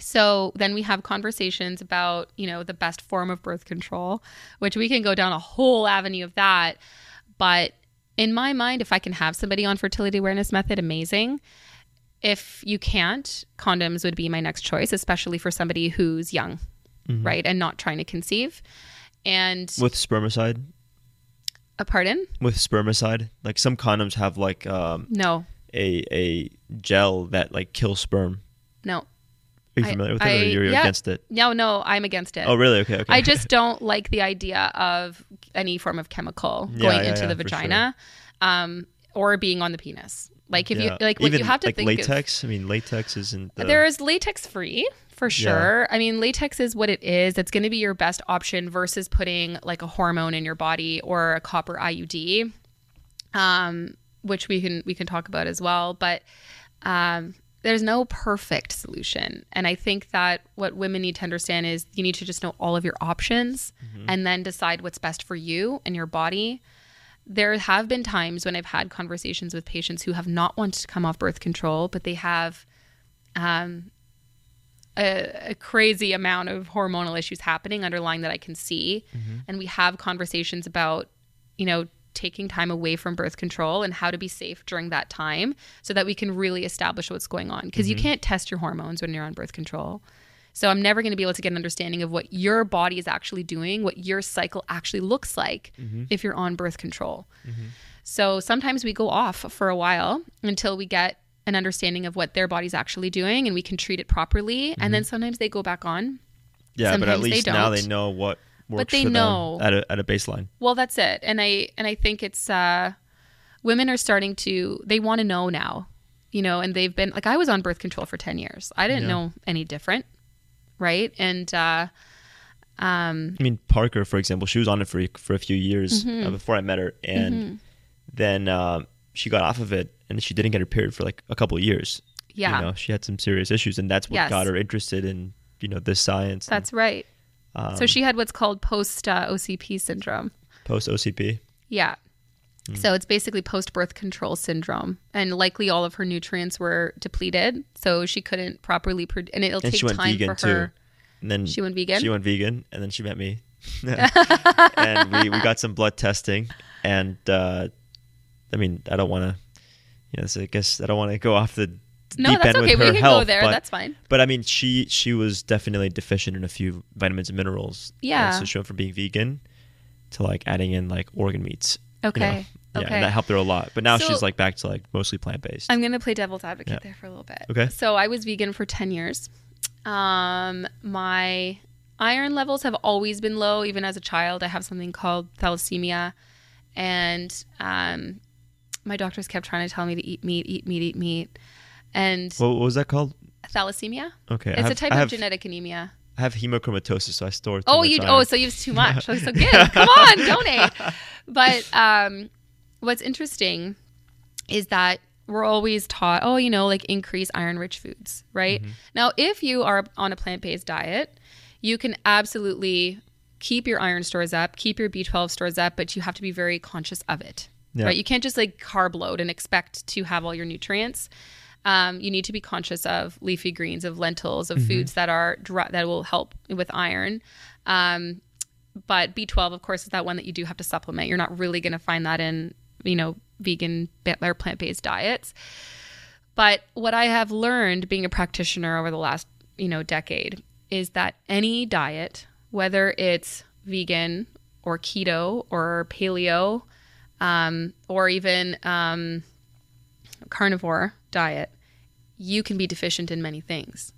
So then we have conversations about, you know, the best form of birth control, which we can go down a whole avenue of that. But in my mind, if I can have somebody on fertility awareness method, amazing. If you can't, condoms would be my next choice, especially for somebody who's young, right? And not trying to conceive. And with spermicide? Pardon? With spermicide? Like, some condoms have like a gel that like kills sperm. No. Are you familiar with it, or you're against it? No, I'm against it. Oh, really? Okay. I just don't like the idea of any form of chemical going into the vagina or being on the penis. Like, if you like, what you have to like think latex. I mean, latex isn't. There is latex free for sure. Yeah. I mean, latex is what it is. That's going to be your best option versus putting like a hormone in your body or a copper IUD, which we can talk about as well. But there's no perfect solution, and I think that what women need to understand is you need to just know all of your options and then decide what's best for you and your body. there have been times when I've had conversations with patients who have not wanted to come off birth control, but they have a crazy amount of hormonal issues happening underlying that I can see. Mm-hmm. And we have conversations about, you know, taking time away from birth control and how to be safe during that time so that we can really establish what's going on. Because mm-hmm. you can't test your hormones when you're on birth control. So I'm never going to be able to get an understanding of what your body is actually doing, what your cycle actually looks like mm-hmm. if you're on birth control. Mm-hmm. So sometimes we go off for a while until we get an understanding of what their body's actually doing and we can treat it properly. Mm-hmm. And then sometimes they go back on. Yeah, sometimes but at least they now they know what works but they for know. Them at a baseline. Well, that's it. And I think it's women are starting to, they want to know now, you know, and they've been, like I was on birth control for 10 years. I didn't know any different. Right. And I mean, Parker, for example, she was on it for a few years mm-hmm. Before I met her. And mm-hmm. then she got off of it and she didn't get her period for like a couple of years. Yeah. You know, she had some serious issues and that's what got her interested in, you know, this science. That's right. So she had what's called post-OCP syndrome. Post-OCP? Yeah. So it's basically post-birth control syndrome, and likely all of her nutrients were depleted, so she couldn't properly produce. And it'll take time for her. And then she went vegan. She went vegan, and then she met me, and we got some blood testing. And I mean, I don't want to. You know, so I guess I don't want to go off the deep end with her health. No, that's okay. We can go there. But, that's fine. But I mean, she was definitely deficient in a few vitamins and minerals. Yeah. So she went from being vegan to like adding in like organ meats. Okay. You know? Yeah, okay. And that helped her a lot. But now she's like back to like mostly plant-based. I'm going to play devil's advocate there for a little bit. Okay. So I was vegan for 10 years. My iron levels have always been low. Even as a child, I have something called thalassemia. And my doctors kept trying to tell me to eat meat. And what was that called? Thalassemia. Okay. It's a type of genetic anemia. I have hemochromatosis, so I store too much iron. Oh, so you use too much. That's so good. Come on, donate. But what's interesting is that we're always taught, oh, you know, like increase iron-rich foods, right? Mm-hmm. Now, if you are on a plant-based diet, you can absolutely keep your iron stores up, keep your B12 stores up, but you have to be very conscious of it, right? You can't just like carb load and expect to have all your nutrients. You need to be conscious of leafy greens, of lentils, of mm-hmm. foods that are that will help with iron. But B12, of course, is that one that you do have to supplement. You're not really going to find that in, you know, vegan or plant-based diets. But what I have learned being a practitioner over the last, you know, decade is that any diet, whether it's vegan or keto or paleo or even carnivore diet, you can be deficient in many things.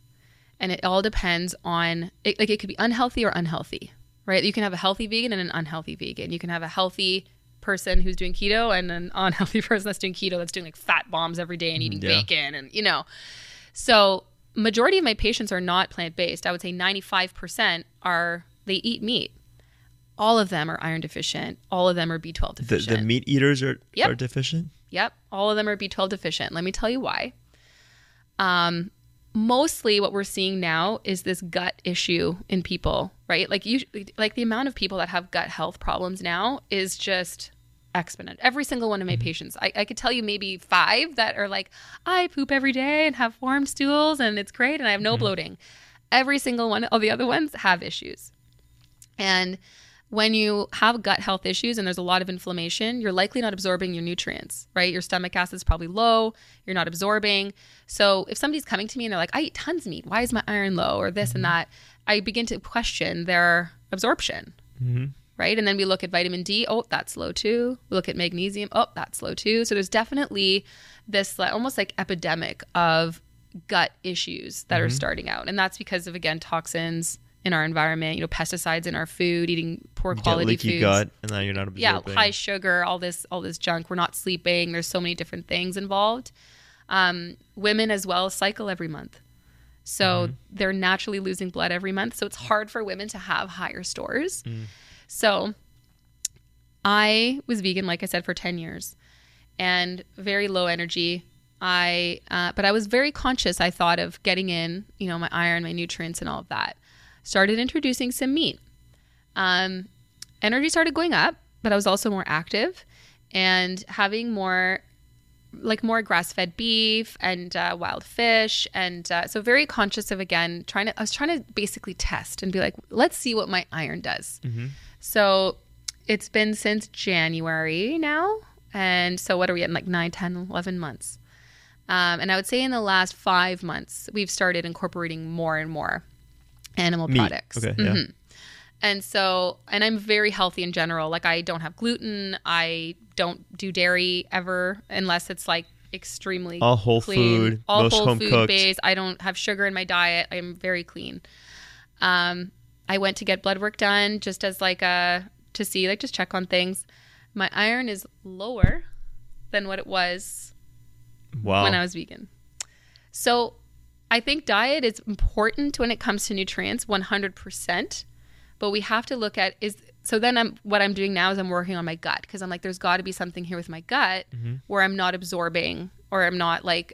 And it all depends on it, like it could be unhealthy or unhealthy, right? You can have a healthy vegan and an unhealthy vegan. You can have a healthy person who's doing keto and an unhealthy person that's doing keto, that's doing like fat bombs every day and eating bacon and, you know. So majority of my patients are not plant-based. I would say 95% are, they eat meat. All of them are iron deficient. All of them are B12 deficient. The meat eaters are deficient? Yep. All of them are B12 deficient. Let me tell you why. Mostly what we're seeing now is this gut issue in people, right? Like the amount of people that have gut health problems now is just exponent. Every single one of my mm-hmm. patients, I could tell you maybe 5 that are like, I poop every day and have warm stools and it's great and I have no mm-hmm. bloating. Every single one of the other ones have issues. And when you have gut health issues and there's a lot of inflammation, you're likely not absorbing your nutrients, right? Your stomach acid is probably low. You're not absorbing. So if somebody's coming to me and they're like, I eat tons of meat. Why is my iron low? Or this mm-hmm. and that. I begin to question their absorption, mm-hmm. right? And then we look at vitamin D. Oh, that's low too. We look at magnesium. Oh, that's low too. So there's definitely this almost like epidemic of gut issues that mm-hmm. are starting out. And that's because of, again, toxins in our environment, you know, pesticides in our food, eating poor quality foods. You get leaky gut, and then you're not absorbing. Yeah, high sugar, all this junk. We're not sleeping. There's so many different things involved. Women as well cycle every month. So they're naturally losing blood every month. So it's hard for women to have higher stores. Mm. So I was vegan, like I said, for 10 years and very low energy. But I was very conscious, I thought, of getting in, you know, my iron, my nutrients and all of that. Started introducing some meat. Energy started going up, but I was also more active. and having more grass-fed beef and wild fish, and so very conscious of, again, I was trying to basically test and be like, let's see what my iron does. Mm-hmm. So it's been since January now, and so what are we at, like 9, 10, 11 months? And I would say in the last 5 months, we've started incorporating more and more animal products. Okay, mm-hmm. Yeah. And so, and I'm very healthy in general. Like, I don't have gluten. I don't do dairy ever, unless it's like extremely all whole clean. Food, all most whole home food cooked. Based. I don't have sugar in my diet. I'm very clean. I went to get blood work done just as like to see, like, just check on things. My iron is lower than what it was when I was vegan. So I think diet is important when it comes to nutrients, 100%. But we have to look at what I'm doing now is I'm working on my gut, because I'm like, there's got to be something here with my gut mm-hmm. where I'm not absorbing, or I'm not like,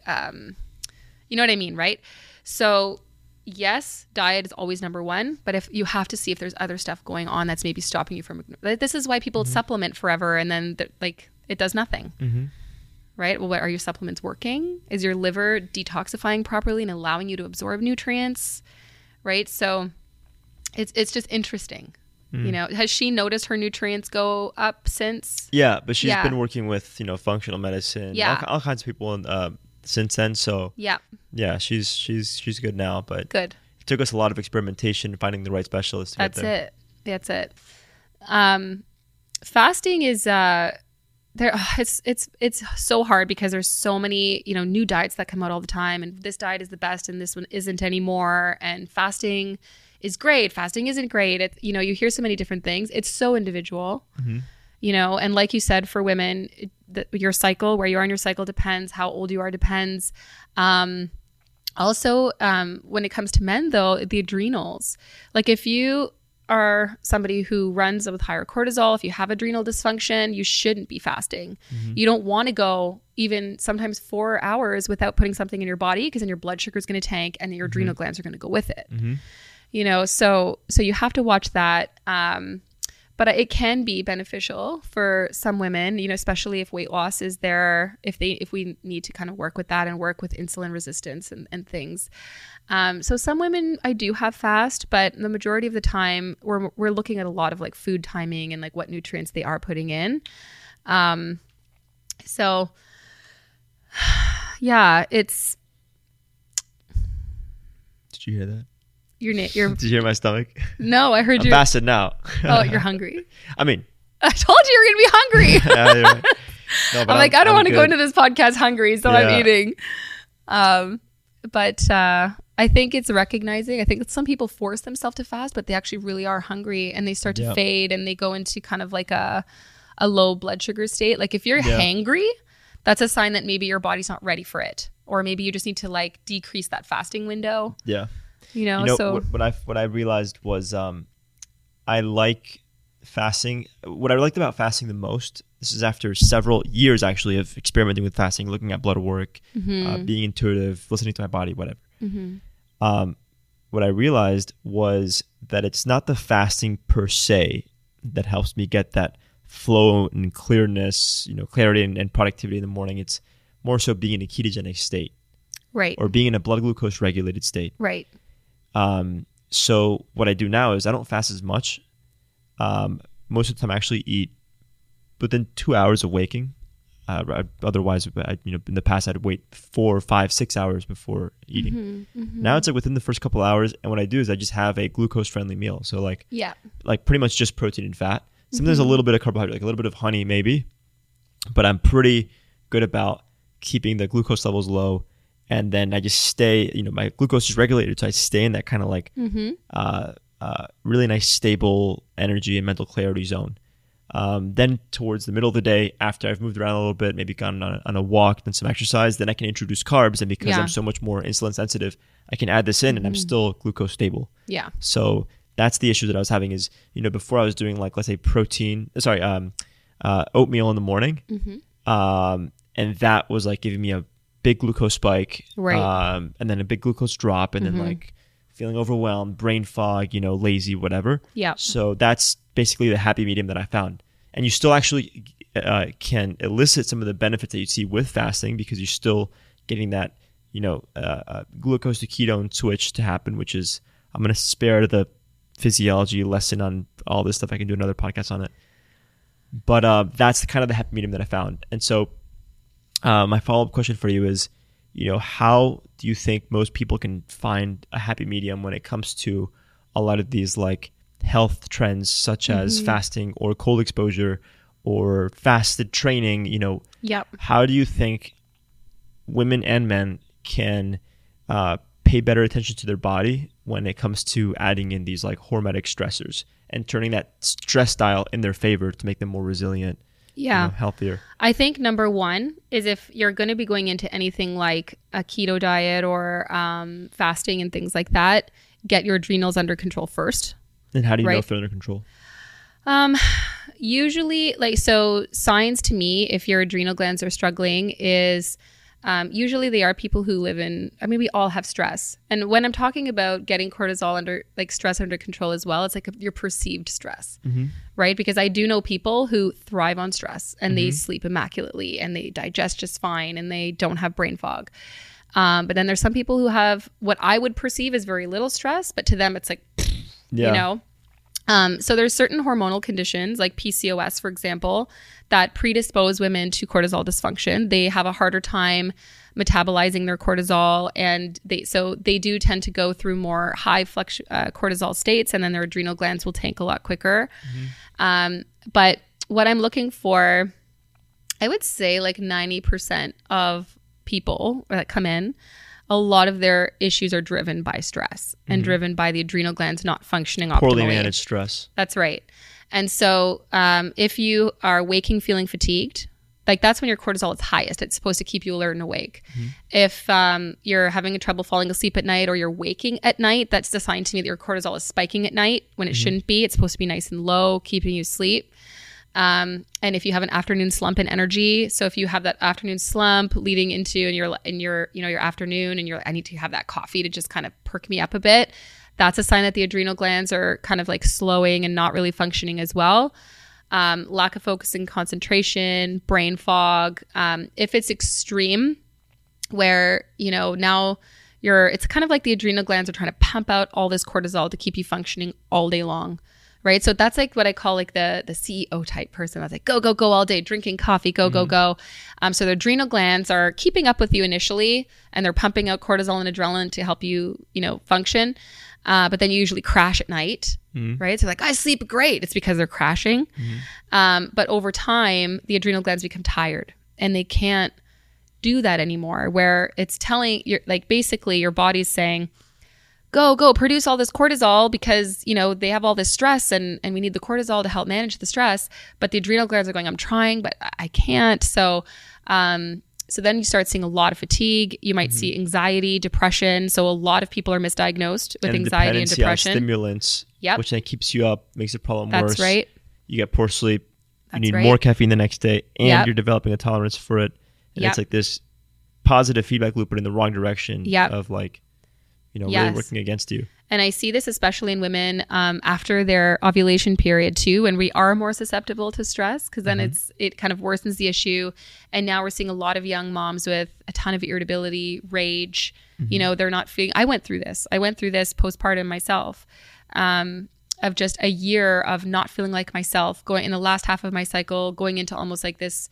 you know what I mean, right? So yes, diet is always number one, but if you have to see if there's other stuff going on that's maybe stopping you from, this is why people mm-hmm. supplement forever and then like it does nothing, mm-hmm. right? Well, are your supplements working? Is your liver detoxifying properly and allowing you to absorb nutrients, right? So It's just interesting, you know. Has she noticed her nutrients go up since? Yeah, but she's been working with, you know, functional medicine, all kinds of people since then. So yeah, she's good now. But it took us a lot of experimentation, finding the right specialist to get there. That's it. Fasting is it's so hard because there's so many, you know, new diets that come out all the time, and this diet is the best, and this one isn't anymore, and fasting is great, fasting isn't great. It's, you know, you hear so many different things. It's so individual, mm-hmm. you know, and like you said, for women, your cycle, where you are on your cycle depends, how old you are depends. Also, when it comes to men though, the adrenals, like if you are somebody who runs with higher cortisol, if you have adrenal dysfunction, you shouldn't be fasting. Mm-hmm. You don't want to go even sometimes 4 hours without putting something in your body, because then your blood sugar is going to tank and your mm-hmm. adrenal glands are going to go with it. Mm-hmm. You know, so you have to watch that. But it can be beneficial for some women, you know, especially if weight loss is there, if we need to kind of work with that and work with insulin resistance and things. So some women I do have fast, but the majority of the time we're looking at a lot of like food timing and like what nutrients they are putting in. So yeah, it's. Did you hear that? Did you hear my stomach? No, I heard you. I'm fasted now. Oh, you're hungry. I mean, I told you you're gonna be hungry. Yeah, right. No, I'm like, I don't want to go into this podcast hungry, so I'm eating. But I think it's recognizing. I think that some people force themselves to fast, but they actually really are hungry, and they start to fade, and they go into kind of like a low blood sugar state. Like if you're hangry, that's a sign that maybe your body's not ready for it, or maybe you just need to like decrease that fasting window. Yeah. You know, so what I realized was I like fasting. What I liked about fasting the most, this is after several years actually of experimenting with fasting, looking at blood work, mm-hmm. Being intuitive, listening to my body, whatever. Mm-hmm. What I realized was that it's not the fasting per se that helps me get that flow and clearness, you know, clarity and productivity in the morning. It's more so being in a ketogenic state. Right. Or being in a blood glucose regulated state. Right. So what I do now is I don't fast as much. Most of the time I actually eat within 2 hours of waking. Otherwise, in the past, I'd wait 4, 5, 6 hours before eating. Mm-hmm, mm-hmm. Now it's like within the first couple hours. And what I do is I just have a glucose friendly meal. So like pretty much just protein and fat. Sometimes mm-hmm. a little bit of carbohydrate, like a little bit of honey maybe. But I'm pretty good about keeping the glucose levels low. And then I just stay, you know, my glucose is regulated, so I stay in that kind of like mm-hmm. Really nice, stable energy and mental clarity zone. Then towards the middle of the day, after I've moved around a little bit, maybe gone on a walk, done some exercise, then I can introduce carbs. And because I'm so much more insulin sensitive, I can add this in, and mm-hmm. I'm still glucose stable. Yeah. So that's the issue that I was having is, you know, before I was doing like, let's say oatmeal in the morning. Mm-hmm. And that was like giving me a big glucose spike, right? And then a big glucose drop, and mm-hmm. then like feeling overwhelmed, brain fog, you know, lazy, whatever. Yeah. So that's basically the happy medium that I found. And you still actually can elicit some of the benefits that you see with fasting, because you're still getting that, glucose to ketone switch to happen, which is, I'm going to spare the physiology lesson on all this stuff. I can do another podcast on it. But that's kind of the happy medium that I found. And so my follow-up question for you is, how do you think most people can find a happy medium when it comes to a lot of these like health trends, such as fasting or cold exposure or fasted training? How do you think women and men can pay better attention to their body when it comes to adding in these like hormetic stressors and turning that stress dial in their favor to make them more resilient, healthier? I think number one is, if you're going to be going into anything like a keto diet or fasting and things like that, get your adrenals under control first. And how do you know if they're under control? Usually, signs to me, if your adrenal glands are struggling, is... usually they are people who live in, we all have stress. And when I'm talking about getting cortisol under, stress under control as well, it's like your perceived stress, right? Because I do know people who thrive on stress, and they sleep immaculately, and they digest just fine, and they don't have brain fog. But then there's some people who have what I would perceive as very little stress, but to them it's like, So there's certain hormonal conditions like PCOS, for example, that predispose women to cortisol dysfunction. They have a harder time metabolizing their cortisol, and they do tend to go through more high cortisol states, and then their adrenal glands will tank a lot quicker. But what I'm looking for, I would say 90% of people that come in, a lot of their issues are driven by stress and driven by the adrenal glands not functioning optimally. Poorly managed stress. That's right. And so if you are waking feeling fatigued, that's when your cortisol is highest. It's supposed to keep you alert and awake. If you're having trouble falling asleep at night, or you're waking at night, that's a sign to me that your cortisol is spiking at night when it shouldn't be. It's supposed to be nice and low, keeping you asleep. And if you have an afternoon slump in energy, so if you have that afternoon slump leading into your afternoon, and you're I need to have that coffee to just kind of perk me up a bit, that's a sign that the adrenal glands are kind of slowing and not really functioning as well. Lack of focus and concentration, brain fog. If it's extreme, where now it's kind of like the adrenal glands are trying to pump out all this cortisol to keep you functioning all day long. Right. So that's what I call the CEO type person. That's go, go, go all day, drinking coffee, go, go, go. So the adrenal glands are keeping up with you initially, and they're pumping out cortisol and adrenaline to help you, function. But then you usually crash at night. Right. So I sleep great. It's because they're crashing. But over time, the adrenal glands become tired, and they can't do that anymore, where it's telling you, basically your body's saying, go produce all this cortisol, because they have all this stress, and we need the cortisol to help manage the stress. But the adrenal glands are going, I'm trying, but I can't. So then you start seeing a lot of fatigue. You might see anxiety, depression. So a lot of people are misdiagnosed with anxiety and depression. Stimulants, which then keeps you up, makes the problem worse. That's right. You get poor sleep. That's you need more caffeine the next day, and you're developing a tolerance for it. And it's this positive feedback loop, but in the wrong direction of really working against you. And I see this especially in women after their ovulation period too, and we are more susceptible to stress, because then it kind of worsens the issue. And now we're seeing a lot of young moms with a ton of irritability, rage. They're not feeling. I went through this postpartum myself, of just a year of not feeling like myself, going in the last half of my cycle, going into almost this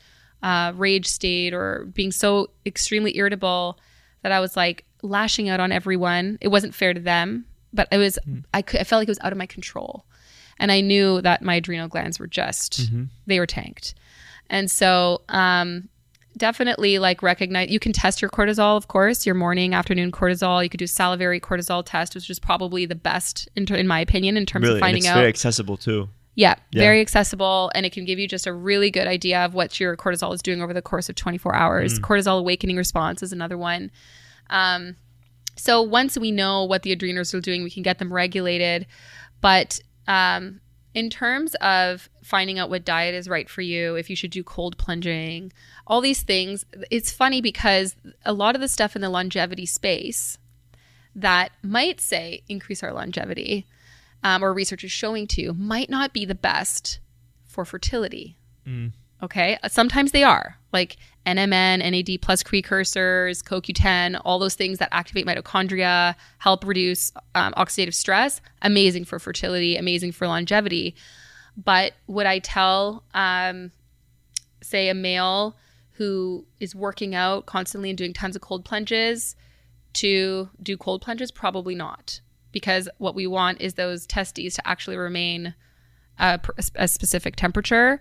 rage state, or being so extremely irritable that I was lashing out on everyone. It wasn't fair to them, but it was I felt like it was out of my control, and I knew that my adrenal glands were just they were tanked. And so definitely recognize, you can test your cortisol, of course, your morning, afternoon cortisol. You could do salivary cortisol test, which is probably the best in my opinion in terms of finding out. Very accessible too. Yeah, very accessible, and it can give you just a really good idea of what your cortisol is doing over the course of 24 hours. Cortisol awakening response is another one. So once we know what the adrenals are doing, we can get them regulated. But in terms of finding out what diet is right for you, if you should do cold plunging, all these things, it's funny because a lot of the stuff in the longevity space that might say increase our longevity, or research is showing to, might not be the best for fertility. Okay. Sometimes they are, like NMN, NAD plus precursors, CoQ10, all those things that activate mitochondria, help reduce oxidative stress. Amazing for fertility, amazing for longevity. But would I tell, say, a male who is working out constantly and doing tons of cold plunges to do cold plunges? Probably not. Because what we want is those testes to actually remain a specific temperature.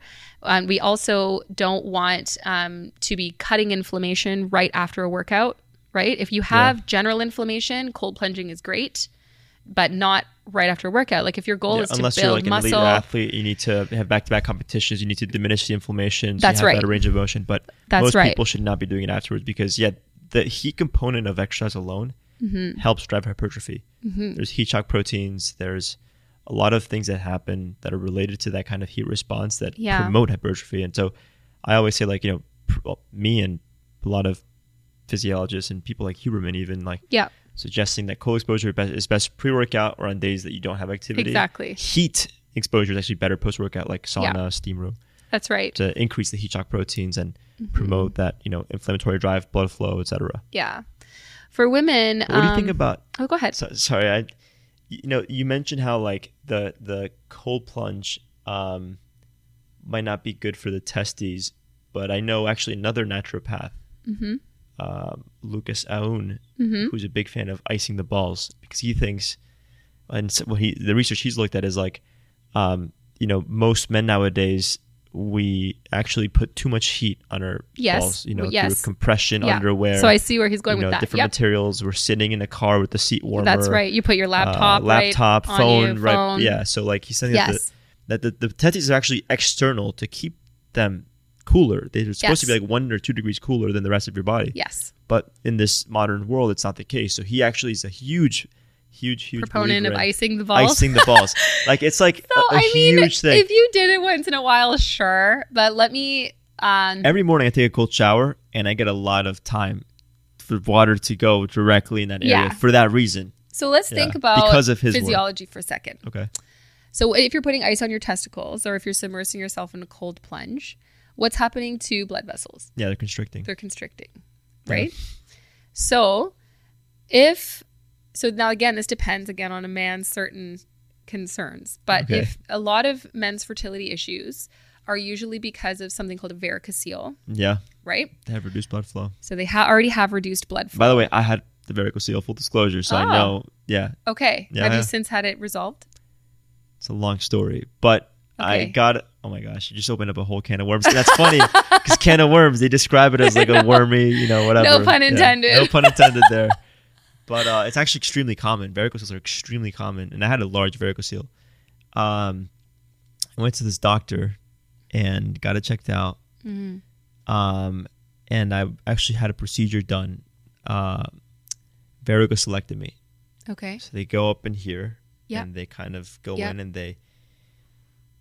We also don't want to be cutting inflammation right after a workout, right? If you have general inflammation, cold plunging is great, but not right after a workout. Like if your goal is to build muscle. Unless you're like an elite athlete, you need to have back-to-back competitions, you need to diminish the inflammation. So that's you have that range of motion. But most people should not be doing it afterwards because the heat component of exercise alone helps drive hypertrophy. There's heat shock proteins, there's a lot of things that happen that are related to that kind of heat response that promote hypertrophy. And so I always say, like, me and a lot of physiologists and people like Huberman even, like, suggesting that cold exposure is best pre-workout or on days that you don't have activity. Exactly. Heat exposure is actually better post-workout, like sauna, steam room. That's right. To increase the heat shock proteins and promote that, inflammatory drive, blood flow, et cetera. Yeah. For women, what do you think about? Oh, go ahead. You mentioned how like the cold plunge might not be good for the testes, but I know actually another naturopath, Lucas Aoun, who's a big fan of icing the balls because he thinks, and so the research he's looked at is like, most men nowadays, we actually put too much heat on our balls, through compression, underwear. So I see where he's going with that. Different materials. We're sitting in a car with the seat warmer. That's right. You put your laptop, phone, right? Yeah. So like he's saying that the testes are actually external to keep them cooler. They're supposed to be like 1 or 2 degrees cooler than the rest of your body. Yes. But in this modern world, it's not the case. So he actually is a huge proponent of icing the balls. Icing the balls. Like it's like huge thing. If you did it once in a while, sure. But let me every morning I take a cold shower and I get a lot of time for water to go directly in that area for that reason. So let's think about because of his physiology for a second. Okay. So if you're putting ice on your testicles or if you're submersing yourself in a cold plunge, what's happening to blood vessels? Yeah, they're constricting. Right? Yeah. So now, again, this depends, on a man's certain concerns. But if a lot of men's fertility issues are usually because of something called a varicocele. Yeah. Right? They have reduced blood flow. So they already have reduced blood flow. By the way, I had the varicocele, full disclosure, so I know. Yeah. Okay. Yeah, have you since had it resolved? It's a long story. But I got... Oh my gosh, you just opened up a whole can of worms. That's funny because can of worms, they describe it as like a wormy, whatever. No pun intended. Yeah. No pun intended there. But it's actually extremely common. Varicoceles are extremely common. And I had a large varicocele. I went to this doctor and got it checked out. And I actually had a procedure done, varicocelectomy. Okay. So they go up in here and they kind of go in and they...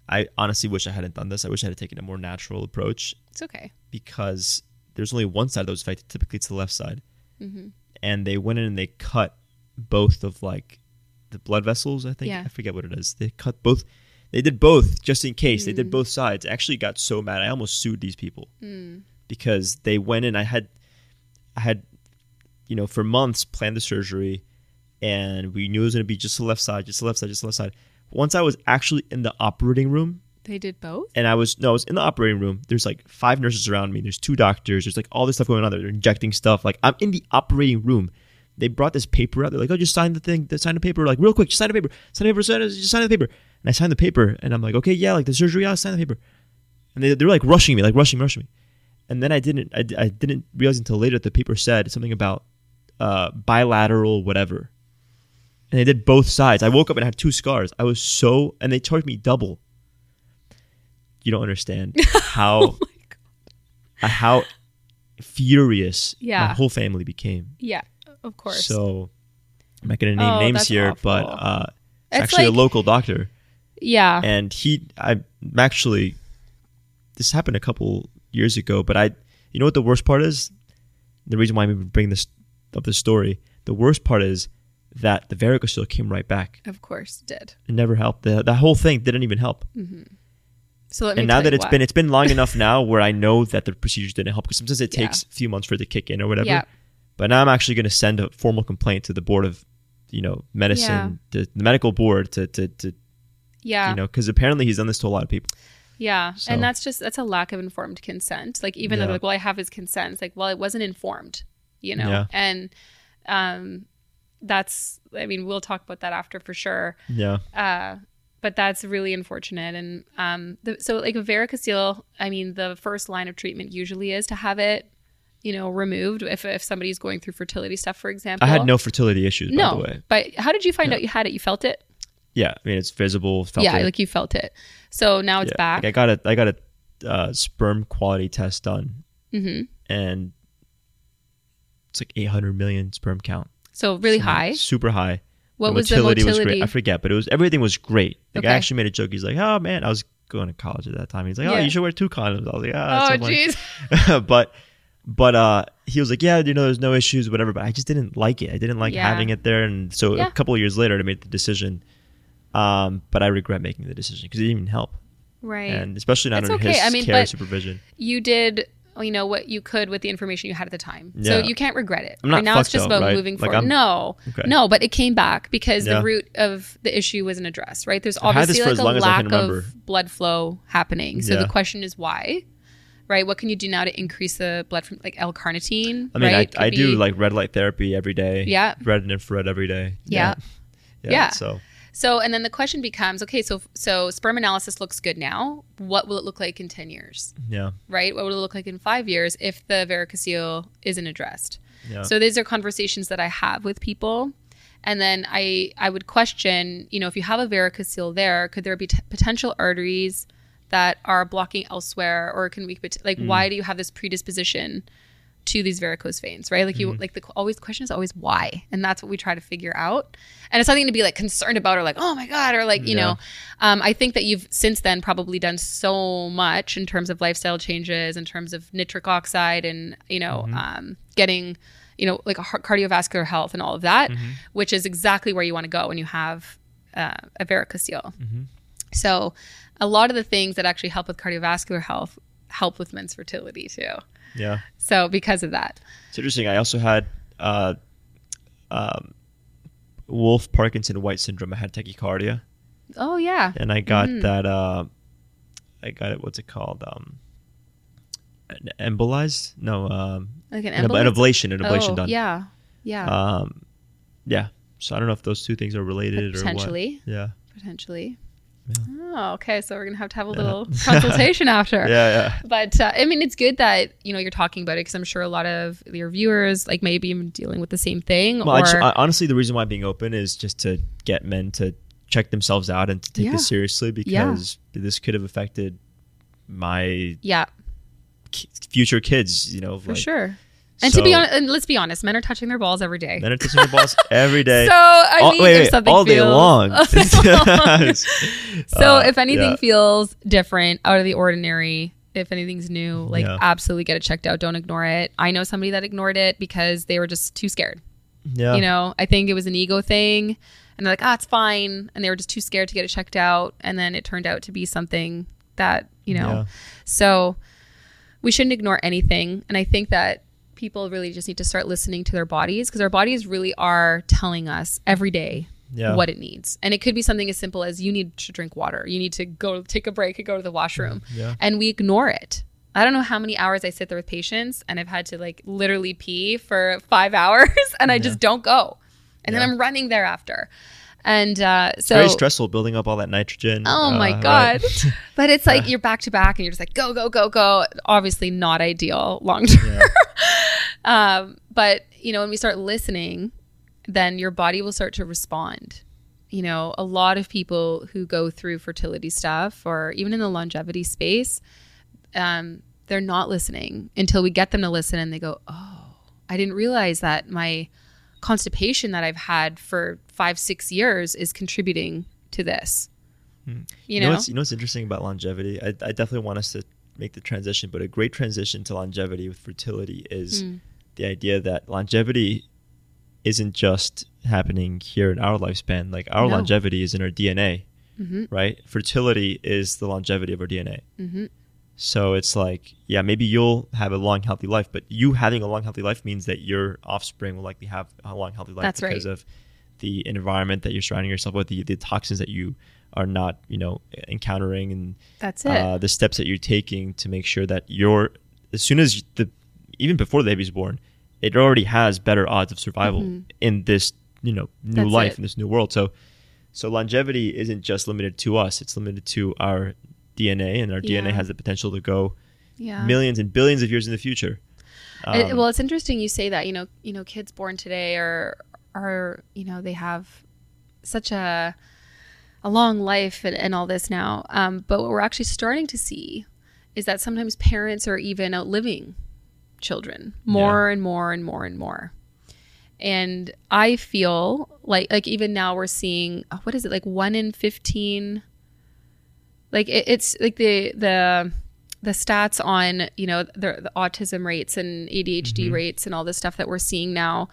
I honestly wish I hadn't done this. I wish I had taken a more natural approach. It's okay. Because there's only one side that was affected. Typically, it's the left side. Mm-hmm. And they went in and they cut both of like the blood vessels, I think. Yeah. I forget what it is. They cut both. They did both just in case. They did both sides. I actually got so mad. I almost sued these people because they went in. I had, for months planned the surgery and we knew it was going to be just the left side, just the left side, just the left side. Once I was actually in the operating room. They did both? And I was in the operating room. There's like 5 nurses around me. There's 2 doctors. There's like all this stuff going on. They're injecting stuff. Like I'm in the operating room. They brought this paper out. They're like, oh, just sign the thing. Sign the paper. Like real quick, just sign the paper. Just sign the paper. And I signed the paper. And I'm like, okay, yeah, like the surgery, I'll sign the paper. And they were like rushing me, rushing me. And then I didn't realize until later that the paper said something about bilateral whatever. And they did both sides. I woke up and I had 2 scars. I was so, and they charged me double. You don't understand how how furious my whole family became. Yeah, of course. So I'm not going to name names here, awful. But it's actually like, a local doctor. Yeah. And I'm actually, this happened a couple years ago, but you know what the worst part is? The reason why I'm bringing this up, this story, the worst part is that the varicocele came right back. Of course, it did. It never helped. That whole thing didn't even help. Mm-hmm. So let me tell you why. And now that it's been long enough now where I know that the procedures didn't help, because sometimes it takes a few months for it to kick in or whatever. Yeah. But now I'm actually going to send a formal complaint to the board of, medicine, the medical board to because apparently he's done this to a lot of people. Yeah. So. And that's a lack of informed consent. Like even though I have his consent, it's like, well, it wasn't informed, Yeah. And we'll talk about that after for sure. Yeah. But that's really unfortunate. And varicocele, the first line of treatment usually is to have it, removed if somebody's going through fertility stuff, for example. I had no fertility issues, by the way. But how did you find out you had it? You felt it? Yeah. It's visible. You felt it. So now it's back. Like I got a sperm quality test done. Mm-hmm. And it's like 800 million sperm count. So really high? Super high. What was the motility? Was great. I forget, but everything was great. Like I actually made a joke. He's like, oh man, I was going to college at that time. He's like, oh, you should wear two condoms. I was like, oh jeez. But he was like, there's no issues, whatever. But I just didn't like it. I didn't like having it there. And so a couple of years later, I made the decision. But I regret making the decision because it didn't even help. Right. And especially not under his care supervision. You did... what you could with the information you had at the time. Yeah. So you can't regret it. Right now it's just about moving forward. No, but it came back because the root of the issue wasn't addressed, right? There's obviously a lack of blood flow happening. So the question is why, right? What can you do now to increase the blood from L-carnitine? I do red light therapy every day. Yeah. Red and infrared every day. Yeah. Yeah. So, and then the question becomes, okay, so sperm analysis looks good now. What will it look like in 10 years? Yeah. Right? What will it look like in 5 years if the varicocele isn't addressed? Yeah. So these are conversations that I have with people. And then I would question, if you have a varicocele there, could there be potential arteries that are blocking elsewhere? Or can we, why do you have this predisposition to these varicose veins, right? The question is always why. And that's what we try to figure out. And it's nothing to be concerned about or oh my God, or I think that you've since then probably done so much in terms of lifestyle changes, in terms of nitric oxide and, getting, a heart cardiovascular health and all of that, which is exactly where you want to go when you have a varicocele. Mm-hmm. So a lot of the things that actually help with cardiovascular health help with men's fertility too. Yeah. So because of that. It's interesting. I also had Wolff Parkinson-White syndrome. I had tachycardia. Oh, yeah. And I got that, what's it called? Embolized? No. An ablation done. Yeah. Yeah. Yeah. So I don't know if those two things are related or what. Yeah. Potentially. Yeah. Oh, okay. So we're going to have a little consultation after. Yeah. But it's good that, you're talking about it because I'm sure a lot of your viewers maybe even dealing with the same thing. Well, honestly, the reason why I'm being open is just to get men to check themselves out and to take this seriously because this could have affected my future kids, For sure. And to be honest, let's be honest, men are touching their balls every day. So all day long. So if anything feels different, out of the ordinary, if anything's new, absolutely get it checked out. Don't ignore it. I know somebody that ignored it because they were just too scared. Yeah. I think it was an ego thing and they're like, it's fine. And they were just too scared to get it checked out. And then it turned out to be something that, so we shouldn't ignore anything. And I think that people really just need to start listening to their bodies because our bodies really are telling us every day what it needs. And it could be something as simple as you need to drink water. You need to go take a break and go to the washroom. Yeah. And we ignore it. I don't know how many hours I sit there with patients and I've had to literally pee for 5 hours and I just don't go. And then I'm running thereafter. And so very stressful building up all that nitrogen. Oh my God. Right. But it's you're back to back and you're just go, go, go, go. Obviously not ideal long term. Yeah. But, when we start listening, then your body will start to respond. A lot of people who go through fertility stuff or even in the longevity space, they're not listening until we get them to listen and they go, oh, I didn't realize that my constipation that I've had for 5-6 years is contributing to this. What's interesting about longevity, I definitely want us to make the transition, but a great transition to longevity with fertility is the idea that longevity isn't just happening here in our lifespan. Our longevity is in our DNA. mm-hmm. right? Fertility is the longevity of our DNA. Mm-hmm. So it's like, yeah, maybe you'll have a long, healthy life, but you having a long, healthy life means that your offspring will likely have a long, healthy life. That's because right. of the environment that you're surrounding yourself with, the toxins that you are not, encountering, and that's it. The steps that you're taking to make sure that even before the baby's born, it already has better odds of survival mm-hmm. in this, new that's life, it. In this new world. So longevity isn't just limited to us. It's limited to our DNA, and our yeah. DNA has the potential to go yeah. millions and billions of years in the future. Well, it's interesting you say that, kids born today are they have such a long life and all this now. But what we're actually starting to see is that sometimes parents are even outliving children more yeah. and more and more and more. And I feel like even now we're seeing, what is it? Like 1 in 15, like it's like the stats on, the autism rates and ADHD mm-hmm. rates and all this stuff that we're seeing now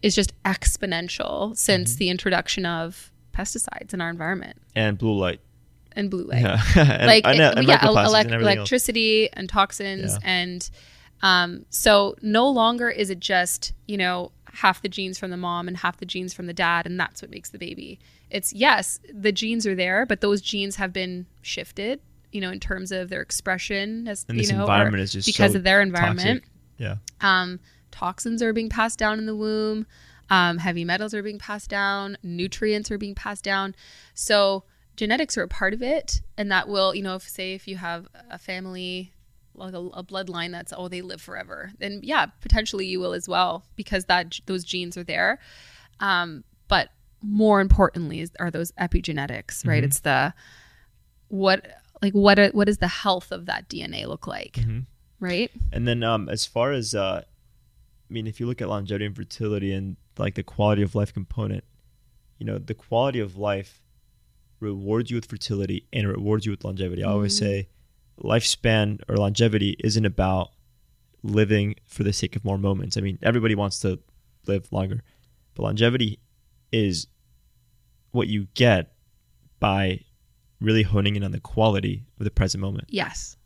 is just exponential since mm-hmm. the introduction of pesticides in our environment. And blue light. Yeah. and electricity else. And toxins. Yeah. And so no longer is it just, half the genes from the mom and half the genes from the dad, and that's what makes the baby. It's yes, the genes are there, but those genes have been shifted, in terms of their expression environment is just because of their environment. Toxic. Yeah. Toxins are being passed down in the womb. Heavy metals are being passed down. Nutrients are being passed down. So genetics are a part of it. And that will, if you have a family, like a bloodline that's, they live forever. Then yeah, potentially you will as well, because those genes are there. But more importantly are those epigenetics, right? Mm-hmm. It's what does the health of that DNA look like? Mm-hmm. Right. And then as far as, if you look at longevity and fertility and like the quality of life component, the quality of life rewards you with fertility and it rewards you with longevity. Mm-hmm. I always say lifespan or longevity isn't about living for the sake of more moments. I mean, everybody wants to live longer, but longevity is what you get by really honing in on the quality of the present moment. Yes.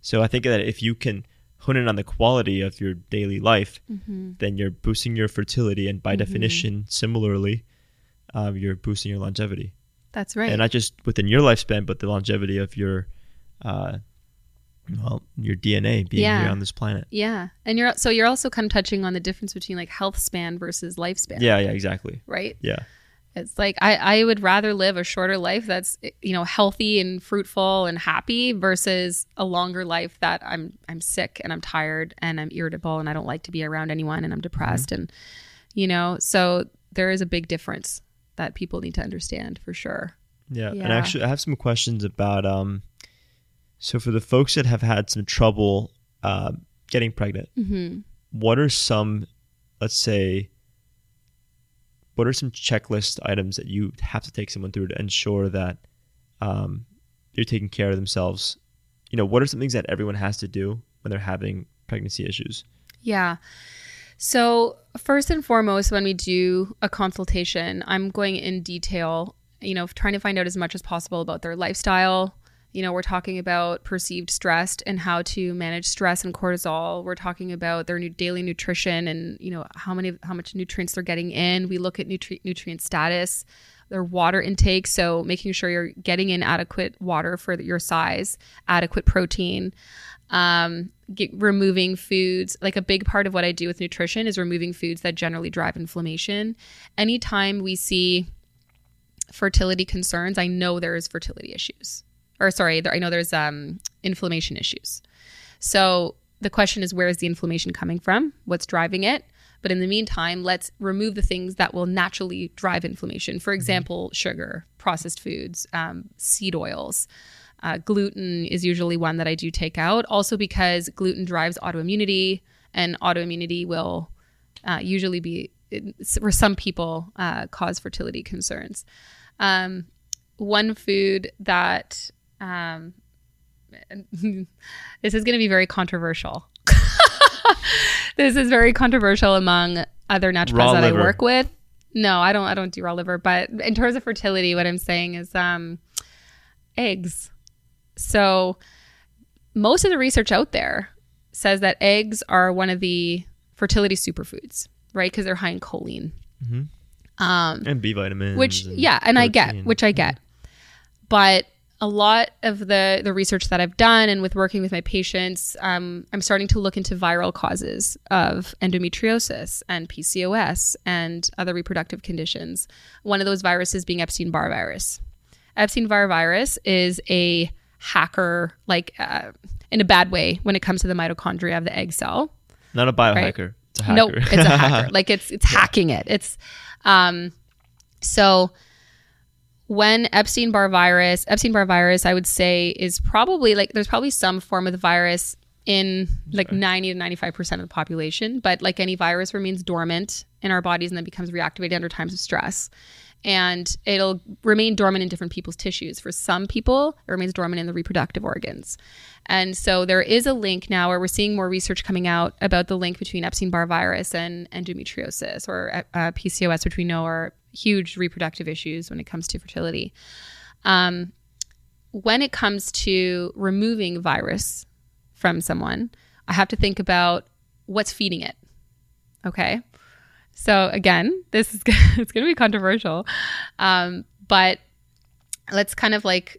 So I think that if you can hone in on the quality of your daily life, mm-hmm. then you're boosting your fertility, and by mm-hmm. definition, similarly, you're boosting your longevity. That's right. And not just within your lifespan, but the longevity of your DNA being yeah. here on this planet. Yeah. And you're also kind of touching on the difference between like health span versus lifespan. Yeah, exactly. Right? Yeah. It's like, I would rather live a shorter life that's, healthy and fruitful and happy versus a longer life that I'm sick and I'm tired and I'm irritable and I don't like to be around anyone and I'm depressed. Mm-hmm. And, so there is a big difference that people need to understand for sure. Yeah. And actually I have some questions about, so for the folks that have had some trouble getting pregnant, mm-hmm. what are some checklist items that you have to take someone through to ensure that they're taking care of themselves? What are some things that everyone has to do when they're having pregnancy issues? Yeah. So first and foremost, when we do a consultation, I'm going in detail, trying to find out as much as possible about their lifestyle. We're talking about perceived stress and how to manage stress and cortisol. We're talking about their new daily nutrition and, how much nutrients they're getting in. We look at nutrient status, their water intake. So making sure you're getting in adequate water for your size, adequate protein, removing foods. Like a big part of what I do with nutrition is removing foods that generally drive inflammation. Anytime we see fertility concerns, I know there is fertility issues. I know there's inflammation issues. So the question is, where is the inflammation coming from? What's driving it? But in the meantime, let's remove the things that will naturally drive inflammation. For example, mm-hmm. sugar, processed foods, seed oils. Gluten is usually one that I do take out, also because gluten drives autoimmunity, and autoimmunity will usually be, for some people, cause fertility concerns. One food that... this is going to be very controversial. This is very controversial among other naturopaths that I work with. No, I don't do raw liver. But in terms of fertility, what I'm saying is eggs. So most of the research out there says that eggs are one of the fertility superfoods, right? Because they're high in choline. Mm-hmm. And B vitamins. Which, yeah, and I get. But a lot of the research that I've done and with working with my patients, I'm starting to look into viral causes of endometriosis and PCOS and other reproductive conditions. One of those viruses being Epstein-Barr virus. Epstein-Barr virus is a hacker, like in a bad way, when it comes to the mitochondria of the egg cell. Not a biohacker. Right? It's a hacker. No, it's a hacker. Like it's hacking it. It's so. When Epstein-Barr virus, I would say is probably like, there's probably some form of the virus in like 90 to 95% of the population, but like any virus remains dormant in our bodies and then becomes reactivated under times of stress. And it'll remain dormant in different people's tissues. For some people, it remains dormant in the reproductive organs. And so there is a link now where we're seeing more research coming out about the link between Epstein-Barr virus and endometriosis or PCOS, which we know are huge reproductive issues when it comes to fertility. When it comes to removing virus from someone, I have to think about what's feeding it. Okay. So again, this is it's going to be controversial, but let's kind of like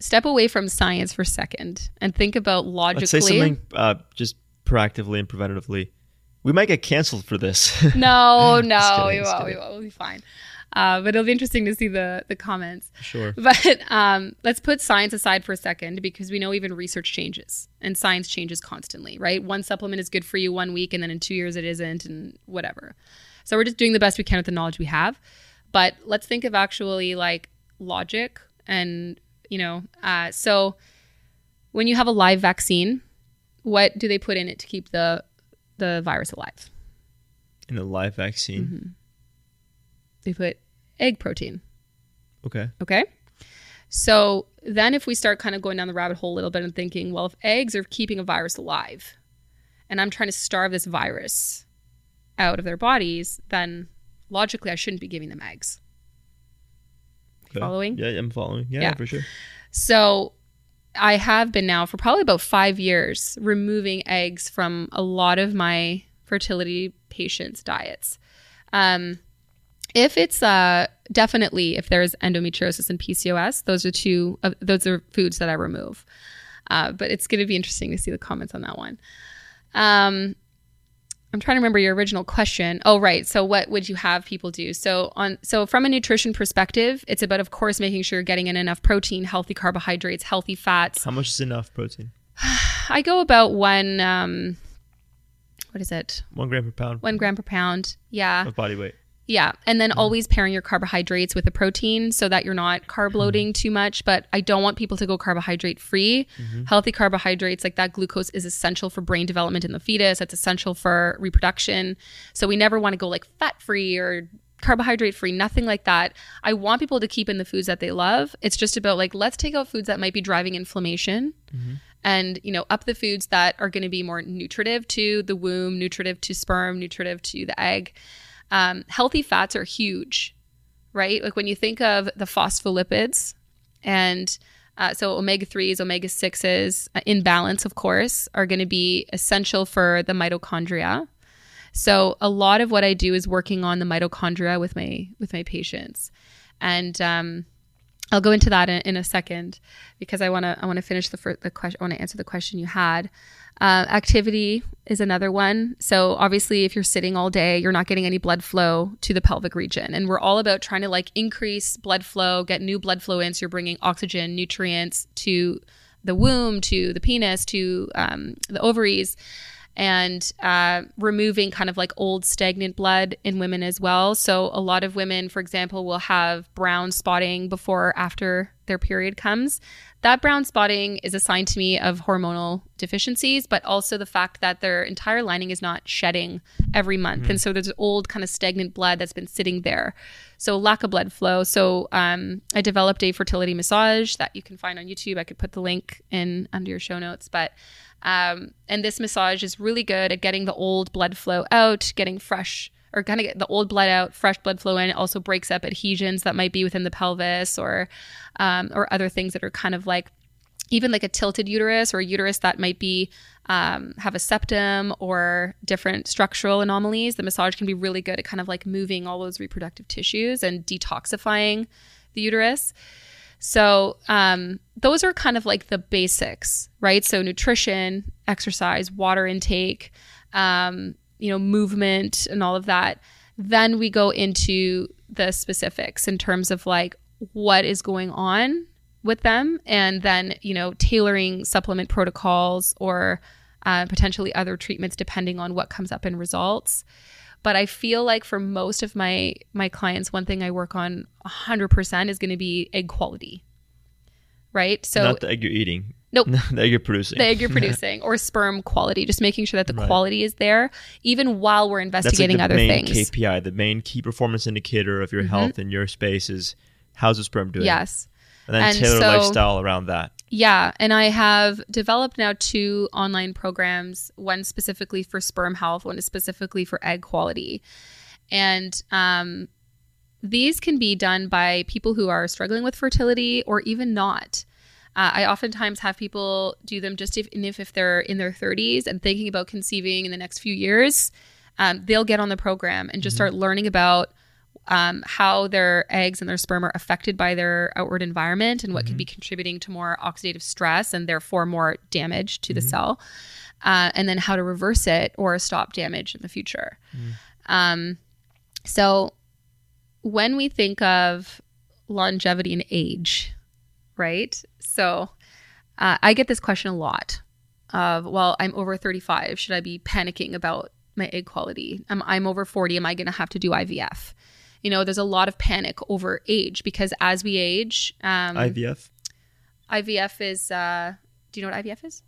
step away from science for a second and think about logically. Let's say something just proactively and preventatively. We might get canceled for this. No, we won't. We'll be fine. But it'll be interesting to see the comments. Sure. But let's put science aside for a second, because we know even research changes and science changes constantly, right? One supplement is good for you 1 week and then in 2 years it isn't and whatever. So we're just doing the best we can with the knowledge we have. But let's think of actually like logic and, so when you have a live vaccine, what do they put in it to keep the virus alive? In a live vaccine? Mm-hmm. They put egg protein. Okay. So then if we start kind of going down the rabbit hole a little bit and thinking, well, if eggs are keeping a virus alive and I'm trying to starve this virus out of their bodies, then logically I shouldn't be giving them eggs. Okay. Following? Yeah, I'm following. Yeah, for sure. So I have been now for probably about 5 years removing eggs from a lot of my fertility patients' diets. If it's definitely if there's endometriosis and PCOS, those are foods that I remove. But it's going to be interesting to see the comments on that one. I'm trying to remember your original question. Oh, right. So what would you have people do? So from a nutrition perspective, it's about, of course, making sure you're getting in enough protein, healthy carbohydrates, healthy fats. How much is enough protein? I go about 1 gram per pound. 1 gram per pound. Yeah. Of body weight. Yeah. And then always pairing your carbohydrates with a protein so that you're not carb loading too much. But I don't want people to go carbohydrate free. Mm-hmm. Healthy carbohydrates, like that glucose is essential for brain development in the fetus. It's essential for reproduction. So we never want to go like fat free or carbohydrate free, nothing like that. I want people to keep in the foods that they love. It's just about like, let's take out foods that might be driving inflammation. Mm-hmm. And, up the foods that are going to be more nutritive to the womb, nutritive to sperm, nutritive to the egg. Healthy fats are huge, right? Like when you think of the phospholipids and so omega-3s, omega-6s in balance, of course, are going to be essential for the mitochondria. So a lot of what I do is working on the mitochondria with my patients. And I'll go into that in a second, because I want to finish the question. I want to answer the question you had. Activity is another one. So obviously if you're sitting all day, you're not getting any blood flow to the pelvic region. And we're all about trying to like increase blood flow, get new blood flow in. So you're bringing oxygen, nutrients to the womb, to the penis, to the ovaries, and removing kind of like old stagnant blood in women as well. So a lot of women, for example, will have brown spotting before or after their period comes. That brown spotting is a sign to me of hormonal deficiencies, but also the fact that their entire lining is not shedding every month. Mm-hmm. And so there's old kind of stagnant blood that's been sitting there. So lack of blood flow. So I developed a fertility massage that you can find on YouTube. I could put the link in under your show notes, but and this massage is really good at getting the old blood flow out, getting fresh or kind of get the old blood out, fresh blood flow in. It also breaks up adhesions that might be within the pelvis or other things that are kind of like even like a tilted uterus or a uterus that might be have a septum or different structural anomalies. The massage can be really good at kind of like moving all those reproductive tissues and detoxifying the uterus. So those are kind of like the basics, right? So nutrition, exercise, water intake, movement and all of that. Then we go into the specifics in terms of like what is going on with them, and then, tailoring supplement protocols or potentially other treatments depending on what comes up in results. But I feel like for most of my clients, one thing I work on 100% is going to be egg quality, right? So not the egg you're eating. Nope. The egg you're producing. The egg you're producing or sperm quality, just making sure that the quality is there even while we're investigating other things. That's like the main KPI, the main key performance indicator of your health and your space is how's the sperm doing? Yes. And then tailor lifestyle around that. Yeah. And I have developed now 2 online programs, one specifically for sperm health, one is specifically for egg quality. And these can be done by people who are struggling with fertility or even not. I oftentimes have people do them just if they're in their 30s and thinking about conceiving in the next few years, they'll get on the program and just start learning about how their eggs and their sperm are affected by their outward environment and what could be contributing to more oxidative stress and therefore more damage to the cell, and then how to reverse it or stop damage in the future. So when we think of longevity and age, right? So I get this question a lot of, well, I'm over 35. Should I be panicking about my egg quality? I'm over 40. Am I going to have to do IVF? There's a lot of panic over age because as we age, IVF is, do you know what IVF is?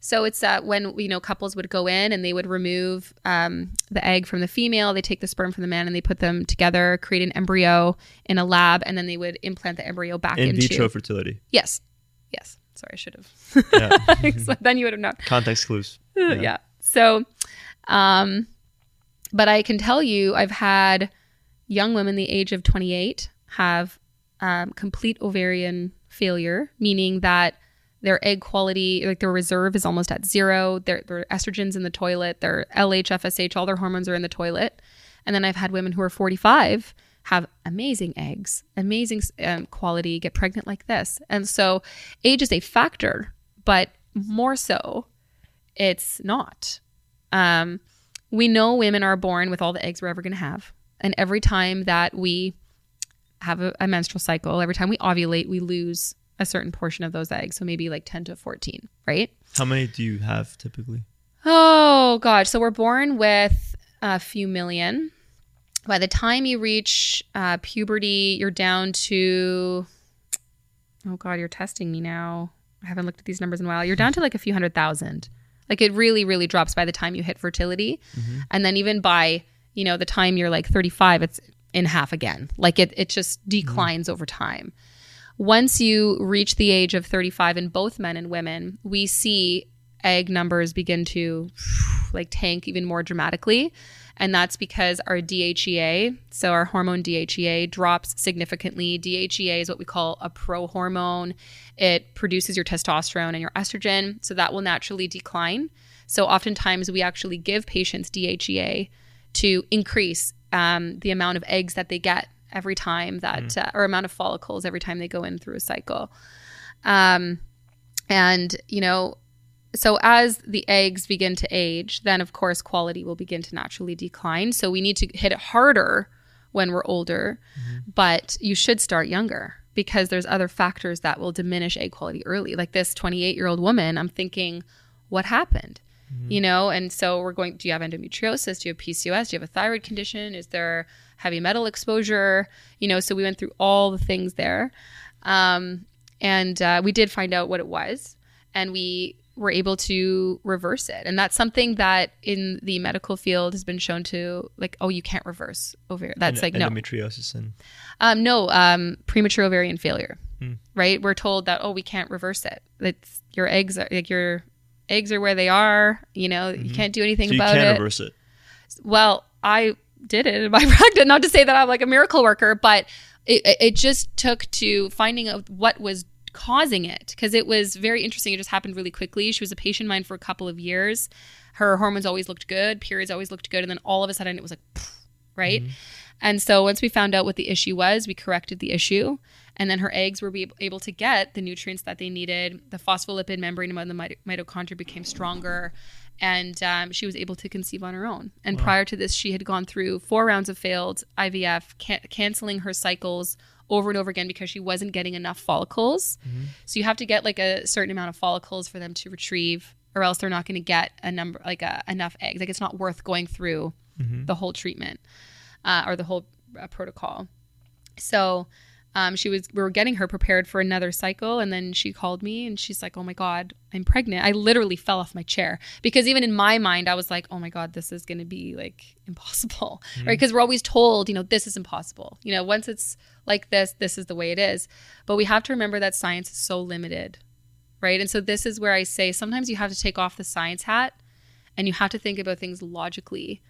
So it's when, couples would go in and they would remove the egg from the female, they take the sperm from the man and they put them together, create an embryo in a lab, and then they would implant the embryo back into... In vitro fertility. Yes. Sorry, I should have. Yeah. So then you would have known. Context clues. Yeah. So, but I can tell you I've had... Young women the age of 28 have complete ovarian failure, meaning that their egg quality, like their reserve is almost at zero. Their estrogen's in the toilet, their LH, FSH, all their hormones are in the toilet. And then I've had women who are 45 have amazing eggs, amazing quality, get pregnant like this. And so age is a factor, but more so it's not. We know women are born with all the eggs we're ever going to have. And every time that we have a menstrual cycle, every time we ovulate, we lose a certain portion of those eggs. So maybe like 10 to 14, right? How many do you have typically? Oh, gosh. So we're born with a few million. By the time you reach puberty, you're down to, oh, God, you're testing me now. I haven't looked at these numbers in a while. You're down to like a few 100,000. Like it really, really drops by the time you hit fertility. And then even by... the time you're like 35, it's in half again. Like it just declines over time. Once you reach the age of 35 in both men and women, we see egg numbers begin to like tank even more dramatically. And that's because our DHEA, so our hormone DHEA drops significantly. DHEA is what we call a pro-hormone. It produces your testosterone and your estrogen. So that will naturally decline. So oftentimes we actually give patients DHEA to increase the amount of eggs that they get every time that, or amount of follicles every time they go in through a cycle. So as the eggs begin to age, then of course quality will begin to naturally decline. So we need to hit it harder when we're older, but you should start younger because there's other factors that will diminish egg quality early. Like this 28-year-old woman, I'm thinking, what happened? And so we're going, do you have endometriosis? Do you have PCOS? Do you have a thyroid condition? Is there heavy metal exposure? So we went through all the things there. We did find out what it was and we were able to reverse it. And that's something that in the medical field has been shown to like, oh, you can't reverse ovarian. That's no. Endometriosis and? Premature ovarian failure, right? We're told that, oh, we can't reverse it. It's your eggs are like your... Eggs are where they are, you can't do anything about it. So you can't reverse it. Well, I did it in my practice. Not to say that I'm like a miracle worker, but it just took to finding out what was causing it, because it was very interesting. It just happened really quickly. She was a patient of mine for a couple of years. Her hormones always looked good, periods always looked good, and then all of a sudden it was like, right? Mm-hmm. And so once we found out what the issue was, we corrected the issue, and then her eggs were able to get the nutrients that they needed. The phospholipid membrane among the mitochondria became stronger, and she was able to conceive on her own. And wow. Prior to this, she had gone through 4 rounds of failed IVF, canceling her cycles over and over again because she wasn't getting enough follicles. Mm-hmm. So you have to get like a certain amount of follicles for them to retrieve, or else they're not going to get a number, like enough eggs. Like, it's not worth going through mm-hmm. the whole treatment or the whole protocol. So we were getting her prepared for another cycle, and then she called me and she's like, oh my God, I'm pregnant. I literally fell off my chair, because even in my mind, I was like, oh my God, this is going to be like impossible, mm-hmm. right? Because we're always told, this is impossible. Once it's like this, this is the way it is. But we have to remember that science is so limited, right? And so this is where I say sometimes you have to take off the science hat and you have to think about things logically.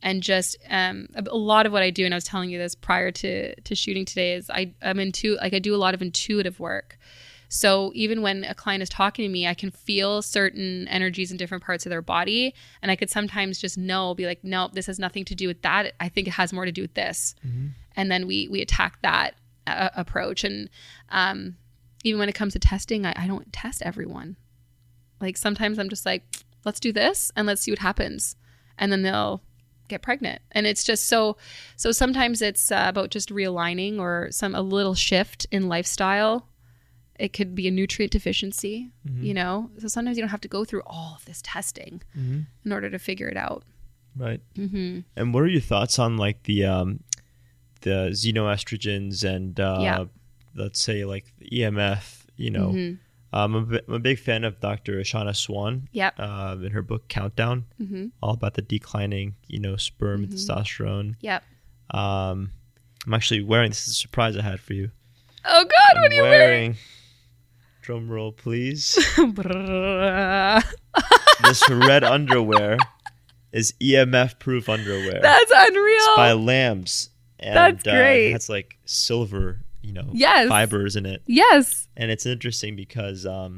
And just a lot of what I do, and I was telling you this prior to shooting today, is I do a lot of intuitive work. So even when a client is talking to me, I can feel certain energies in different parts of their body. And I could sometimes just no, this has nothing to do with that. I think it has more to do with this. Mm-hmm. And then we attack that approach. And even when it comes to testing, I don't test everyone. Like, sometimes I'm just like, let's do this and let's see what happens. And then they'll get pregnant. And it's just so sometimes it's about just realigning, or a little shift in lifestyle. It could be a nutrient deficiency, mm-hmm. So sometimes you don't have to go through all of this testing mm-hmm. in order to figure it out. Right. Mm-hmm. And what are your thoughts on like the xenoestrogens and let's say like EMF, mm-hmm. I'm a big fan of Dr. Ashana Swan in her book Countdown, mm-hmm. all about the declining, sperm mm-hmm. and testosterone. Yep. I'm actually wearing, this is a surprise I had for you. Oh God, what are you wearing? Drum roll, please. This red underwear is EMF proof underwear. That's unreal. It's by Lambs. And, that's great. That's like silver fibers in it. Yes. And it's interesting because I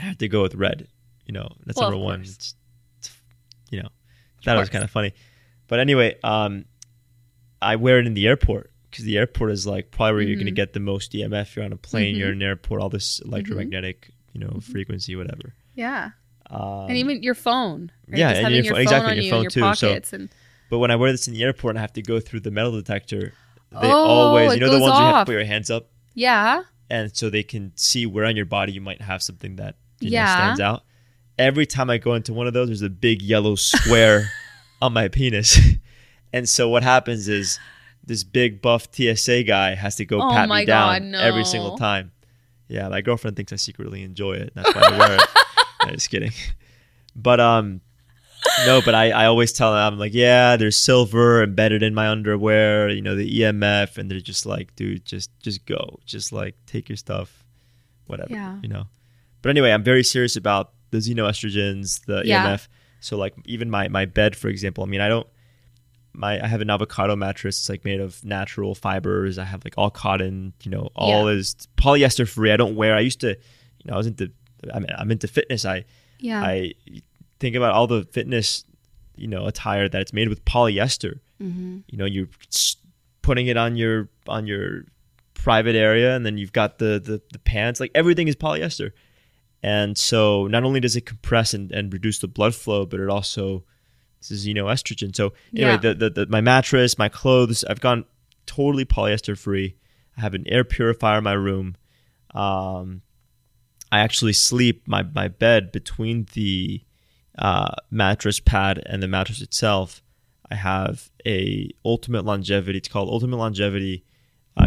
had to go with red, that's number one. It's that was kind of funny. But anyway, I wear it in the airport, because the airport is like probably where mm-hmm. you're going to get the most EMF. You're on a plane, mm-hmm. you're in an airport, all this electromagnetic, mm-hmm. Mm-hmm. frequency, whatever. Yeah. And even your phone. Right? Yeah. And your phone, exactly. Your phone too. Pockets, so, but when I wear this in the airport and I have to go through the metal detector, they always, the ones off. You have to put your hands up. Yeah. And so they can see where on your body you might have something that stands out. Every time I go into one of those, there's a big yellow square on my penis. And so what happens is this big buff TSA guy has to go pat me down every single time. Yeah, my girlfriend thinks I secretly enjoy it. That's why I wear it. I'm just kidding. But I always tell them, I'm like, yeah, there's silver embedded in my underwear, the EMF, and they're just like, dude, just go. Just like take your stuff, whatever, But anyway, I'm very serious about the xenoestrogens, the EMF. So like even my bed, for example, I have an avocado mattress. It's like made of natural fibers. I have like all cotton, all is polyester free. I don't wear, I used to, I'm into fitness. I think about all the fitness, attire that it's made with polyester. Mm-hmm. You're putting it on your private area, and then you've got the pants. Like everything is polyester, and so not only does it compress and reduce the blood flow, but it also this is estrogen. So anyway, my mattress, my clothes, I've gone totally polyester free. I have an air purifier in my room. I actually sleep my bed between the mattress pad and the mattress itself. I have a Ultimate Longevity. It's called Ultimate Longevity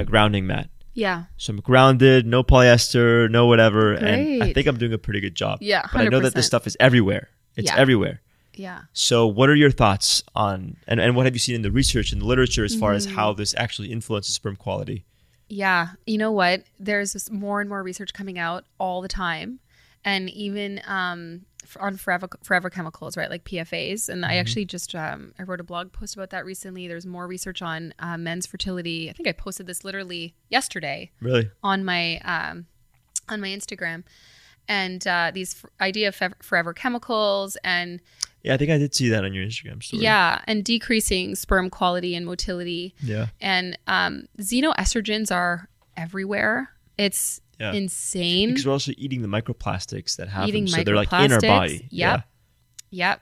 grounding mat. Yeah. So I'm grounded, no polyester, no whatever. Great. And I think I'm doing a pretty good job. Yeah, 100%. But I know that this stuff is everywhere. It's everywhere. Yeah. So what are your thoughts on, and what have you seen in the research and the literature as far as how this actually influences sperm quality? Yeah. You know what? There's more and more research coming out all the time. And even on forever chemicals, right? Like PFAS. And I actually just, I wrote a blog post about that recently. There's more research on men's fertility. I think I posted this literally yesterday. Really? On my Instagram. And these idea of forever chemicals and... Yeah, I think I did see that on your Instagram story. Yeah, and decreasing sperm quality and motility. Yeah. And xenoestrogens are everywhere. It's insane. Because we're also eating the microplastics that happen. So they're like in our body. Yep. Yeah. Yep.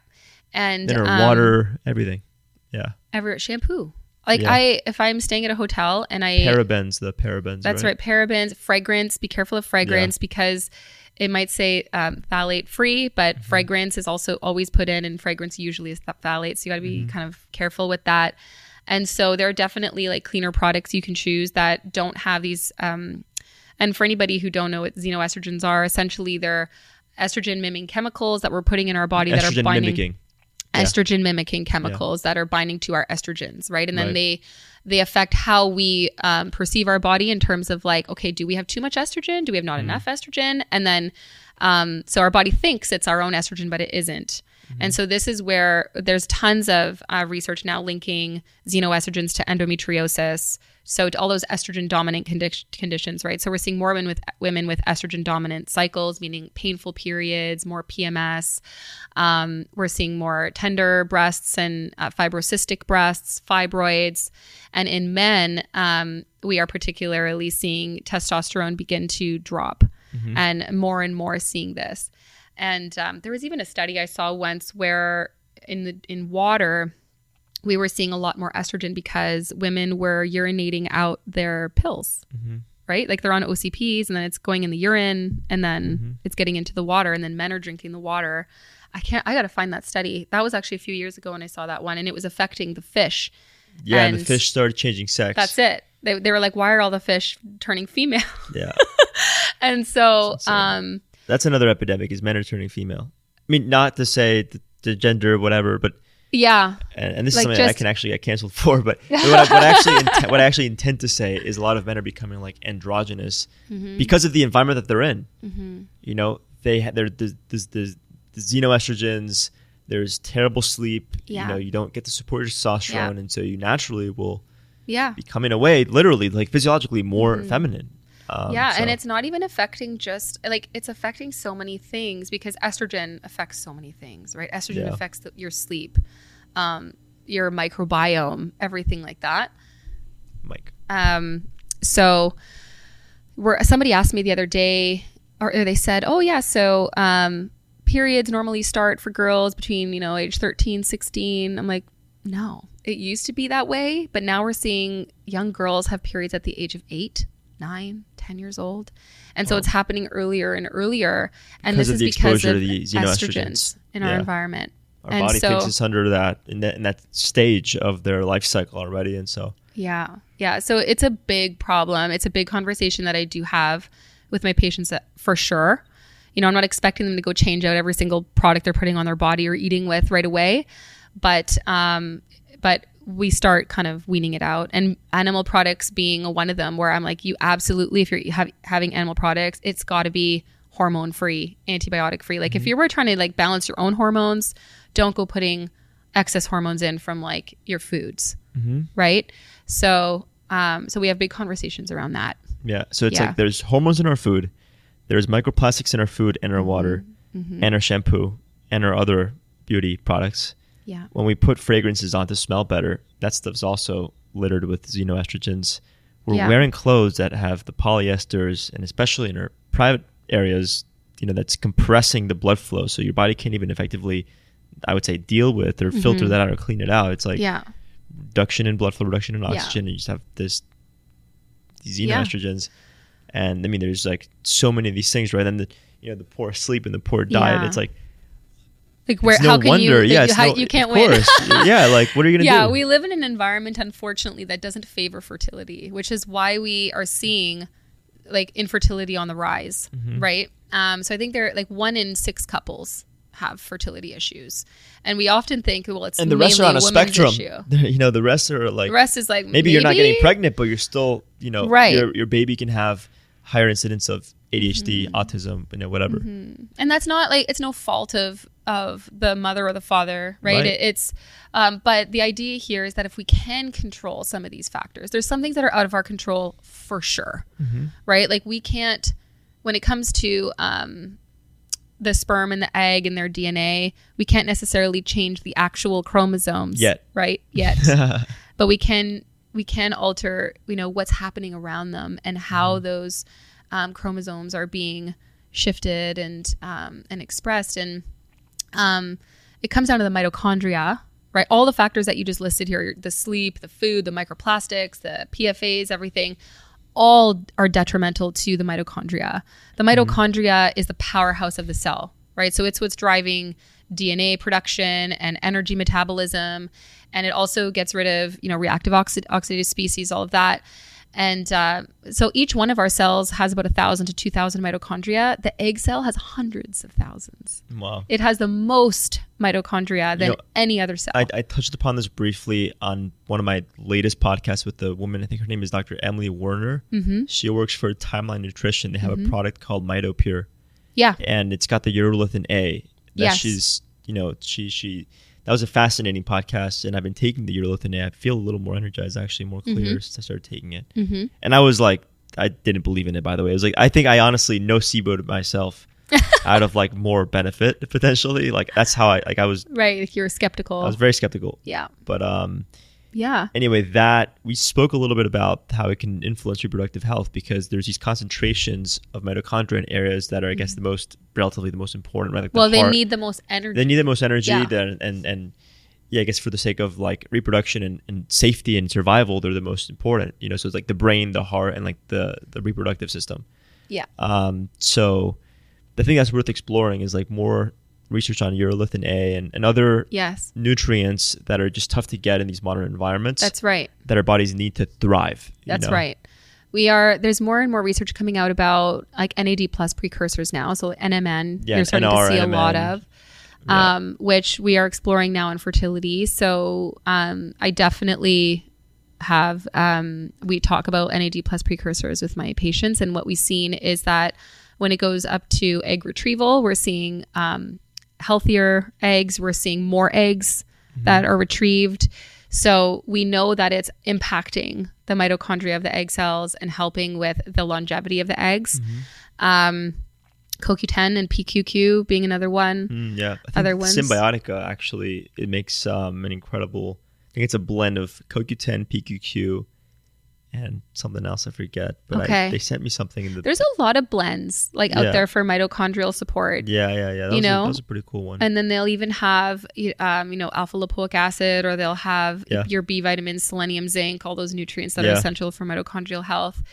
And in our water, everything. Yeah. Every shampoo. Like if I'm staying at a hotel and I... Parabens. That's right. Parabens, fragrance. Be careful of fragrance because... It might say phthalate free, but fragrance is also always put in, and fragrance usually is phthalate. So you got to be kind of careful with that. And so there are definitely like cleaner products you can choose that don't have these. And for anybody who don't know what xenoestrogens are, essentially they're estrogen mimicking chemicals that we're putting in our body that are binding. Estrogen mimicking chemicals that are binding to our estrogens, right? And then they affect how we perceive our body in terms of like, okay, do we have too much estrogen? Do we have not enough estrogen? And then so our body thinks it's our own estrogen, but it isn't. And so this is where there's tons of research now linking xenoestrogens to endometriosis. So to all those estrogen dominant conditions, right? So we're seeing more women with estrogen dominant cycles, meaning painful periods, more PMS. We're seeing more tender breasts and fibrocystic breasts, fibroids. And in men, we are particularly seeing testosterone begin to drop and more seeing this. And there was even a study I saw once where in water, we were seeing a lot more estrogen because women were urinating out their pills, right? Like they're on OCPs and then it's going in the urine and then it's getting into the water and then men are drinking the water. I got to find that study. That was actually a few years ago when I saw that one and it was affecting the fish. Yeah, and the fish started changing sex. That's it. They were like, why are all the fish turning female? Yeah. And so... That's another epidemic is men are turning female. I mean, not to say the gender, whatever, but and this like is something that I can actually get canceled for, but what I actually intend to say is a lot of men are becoming like androgynous because of the environment that they're in. You know, there's xenoestrogens, there's terrible sleep, you know, you don't get to support your testosterone and so you naturally will become in a way, literally, like physiologically more feminine. And it's not even affecting just like it's affecting so many things because estrogen affects so many things, right? Estrogen affects your sleep, your microbiome, everything like that. So somebody asked me the other day, or they said, oh yeah, so periods normally start for girls between, you know, age 13, 16. I'm like, no, it used to be that way, but now we're seeing young girls have periods at the age of 8, 9, 10 years old, and so it's happening earlier and earlier, and this is because of the estrogens in our environment. Our body thinks it's under that in that stage of their life cycle already, and so so it's a big problem. It's a big conversation that I do have with my patients that, for sure. You know, I'm not expecting them to go change out every single product they're putting on their body or eating with right away, but we start kind of weaning it out, and animal products being one of them where I'm like, you absolutely, if you're having animal products, it's got to be hormone free, antibiotic free. Like if you were trying to like balance your own hormones, don't go putting excess hormones in from like your foods. Right. So, so we have big conversations around that. Yeah. So it's like, there's hormones in our food. There's microplastics in our food and our water and our shampoo and our other beauty products. Yeah. When we put fragrances on to smell better, that stuff's also littered with xenoestrogens. We're wearing clothes that have the polyesters, and especially in our private areas, you know, that's compressing the blood flow. So your body can't even effectively, I would say, deal with or filter that out or clean it out. It's like reduction in blood flow, reduction in oxygen, and you just have these xenoestrogens. And I mean, there's like so many of these things, right? And the poor sleep and the poor diet. It's like, you can't win. Like what are you gonna do? Yeah, we live in an environment, unfortunately, that doesn't favor fertility, which is why we are seeing like infertility on the rise, right? So I think they're like 1 in 6 couples have fertility issues, and we often think, well, it's and the rest are on a spectrum. You know, the rest are like maybe you're not getting pregnant, but you're still, you know, your baby can have higher incidence of ADHD, autism, whatever. And that's not like, it's no fault of the mother or the father, right? It's, but the idea here is that if we can control some of these factors, there's some things that are out of our control for sure, right? Like we can't, when it comes to the sperm and the egg and their DNA, we can't necessarily change the actual chromosomes yet, but we can alter, what's happening around them and how those chromosomes are being shifted and expressed. And it comes down to the mitochondria, right? All the factors that you just listed here, the sleep, the food, the microplastics, the PFAS, everything, all are detrimental to the mitochondria. The mitochondria is the powerhouse of the cell, right? So it's what's driving DNA production and energy metabolism. And it also gets rid of, reactive oxidative species, all of that. And so each one of our cells has about 1,000 to 2,000 mitochondria. The egg cell has hundreds of thousands. Wow. It has the most mitochondria than any other cell. I touched upon this briefly on one of my latest podcasts with the woman. I think her name is Dr. Emily Werner. She works for Timeline Nutrition. They have a product called MitoPure. Yeah. And it's got the Urolithin A. She's, that was a fascinating podcast, and I've been taking the Urolithin A. I feel a little more energized, actually, more clear since I started taking it. And I was like, I didn't believe in it, by the way. I was like, I think I honestly noceboed myself out of like more benefit potentially. Like that's how I was. Right, like you were skeptical. I was very skeptical. Yeah. But anyway, that we spoke a little bit about how it can influence reproductive health because there's these concentrations of mitochondria in areas that are, I guess, relatively the most important. Right? Like they need the most energy. They need the most energy. Yeah. I guess for the sake of like reproduction and safety and survival, they're the most important. So it's like the brain, the heart, and like the reproductive system. Yeah. So the thing that's worth exploring is like more research on urolithin A and other nutrients that are just tough to get in these modern environments. That's right. That our bodies need to thrive. That's right. There's more and more research coming out about like NAD plus precursors now. So NMN, you're starting to see a lot of, which we are exploring now in fertility. So I definitely have, we talk about NAD plus precursors with my patients. And what we've seen is that when it goes up to egg retrieval, we're seeing healthier eggs. We're seeing more eggs that are retrieved. So we know that it's impacting the mitochondria of the egg cells and helping with the longevity of the eggs. CoQ10 and PQQ being another one. Other ones. Symbiotica, actually, it makes an incredible, I think it's a blend of CoQ10, PQQ, and something else I forget, but they sent me something. There's a lot of blends like out there for mitochondrial support. That was a pretty cool one. And then they'll even have, alpha lipoic acid, or they'll have your B vitamins, selenium, zinc, all those nutrients that are essential for mitochondrial health.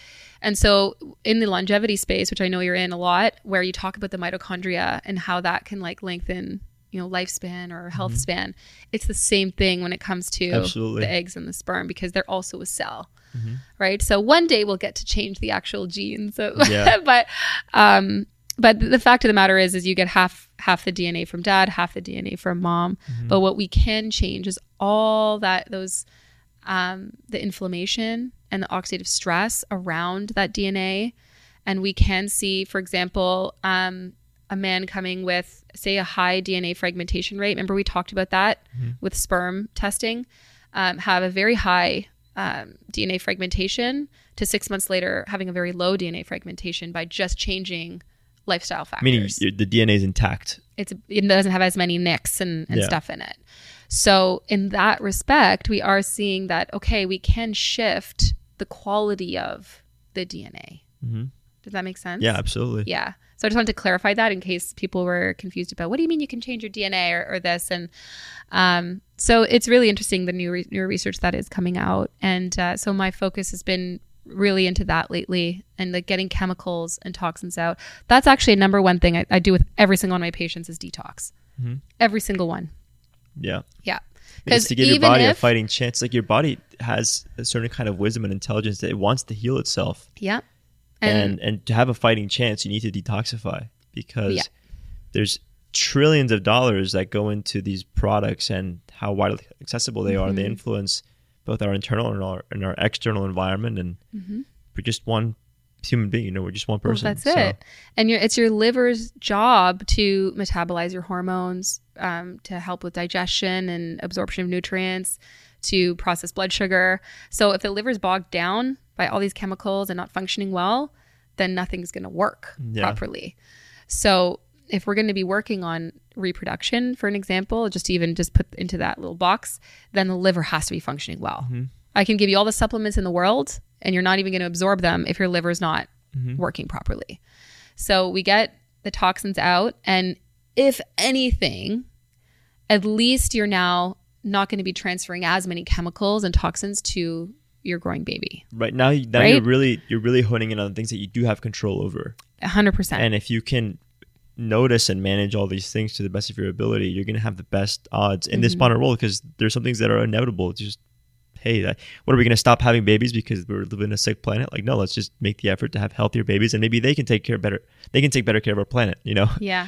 And so in the longevity space, which I know you're in a lot, where you talk about the mitochondria and how that can like lengthen, lifespan or health span, it's the same thing when it comes to the eggs and the sperm, because they're also a cell. Right. So one day we'll get to change the actual genes. But the fact of the matter is you get half the DNA from dad, half the DNA from mom. But what we can change is all that the inflammation and the oxidative stress around that DNA. And we can see, for example, a man coming with, say, a high DNA fragmentation rate. Remember we talked about that with sperm testing, have a very high DNA fragmentation to 6 months later having a very low DNA fragmentation by just changing lifestyle factors. Meaning the DNA is intact. It doesn't have as many nicks and stuff in it. So in that respect, we are seeing that, we can shift the quality of the DNA. Does that make sense? Yeah, absolutely. Yeah. So I just wanted to clarify that in case people were confused about what do you mean you can change your DNA or this. And so it's really interesting, the new research that is coming out. And so my focus has been really into that lately, and like getting chemicals and toxins out. That's actually a number one thing I do with every single one of my patients is detox. Every single one. Yeah. Yeah. Because to give your body a fighting chance, like your body has a certain kind of wisdom and intelligence that it wants to heal itself. Yeah. And to have a fighting chance, you need to detoxify, because there's trillions of dollars that go into these products and how widely accessible they are. They influence both our internal and our external environment. And for just one human being, you know, we're just one person. Well, that's it. And it's your liver's job to metabolize your hormones, to help with digestion and absorption of nutrients, to process blood sugar. So if the liver's bogged down by all these chemicals and not functioning well, then nothing's going to work properly. So if we're going to be working on reproduction, for an example, just to even just put into that little box, then the liver has to be functioning well. Mm-hmm. I can give you all the supplements in the world and you're not even going to absorb them if your liver is not working properly. So we get the toxins out, and if anything, at least you're now not going to be transferring as many chemicals and toxins to your growing baby. Right now, you're really honing in on things that you do have control over. 100%. And if you can notice and manage all these things to the best of your ability, you're going to have the best odds in this modern world, because there's some things that are inevitable. It's just, hey, what are we going to stop having babies because we're living on a sick planet? Like, no, let's just make the effort to have healthier babies, and maybe they can take better care of our planet, you know? Yeah.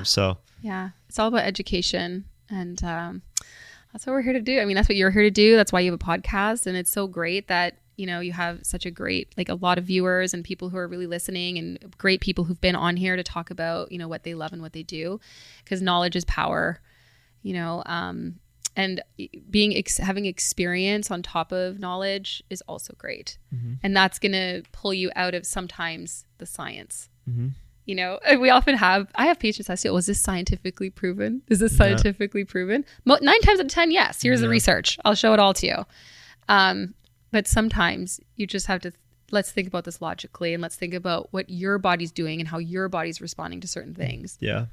It's all about education, and that's what we're here to do. I mean, that's what you're here to do. That's why you have a podcast, and it's so great that, you know, you have such a great, like, a lot of viewers and people who are really listening, and great people who've been on here to talk about, you know, what they love and what they do, because knowledge is power, you know, and having experience on top of knowledge is also great. Mm-hmm. And that's going to pull you out of sometimes the science. Mm-hmm. You know, we often I have patients ask you, was this scientifically proven? Is this scientifically proven? 9 times out of 10, yes. Here's the research. I'll show it all to you. But sometimes you just have to, let's think about this logically, and let's think about what your body's doing and how your body's responding to certain things. Yeah.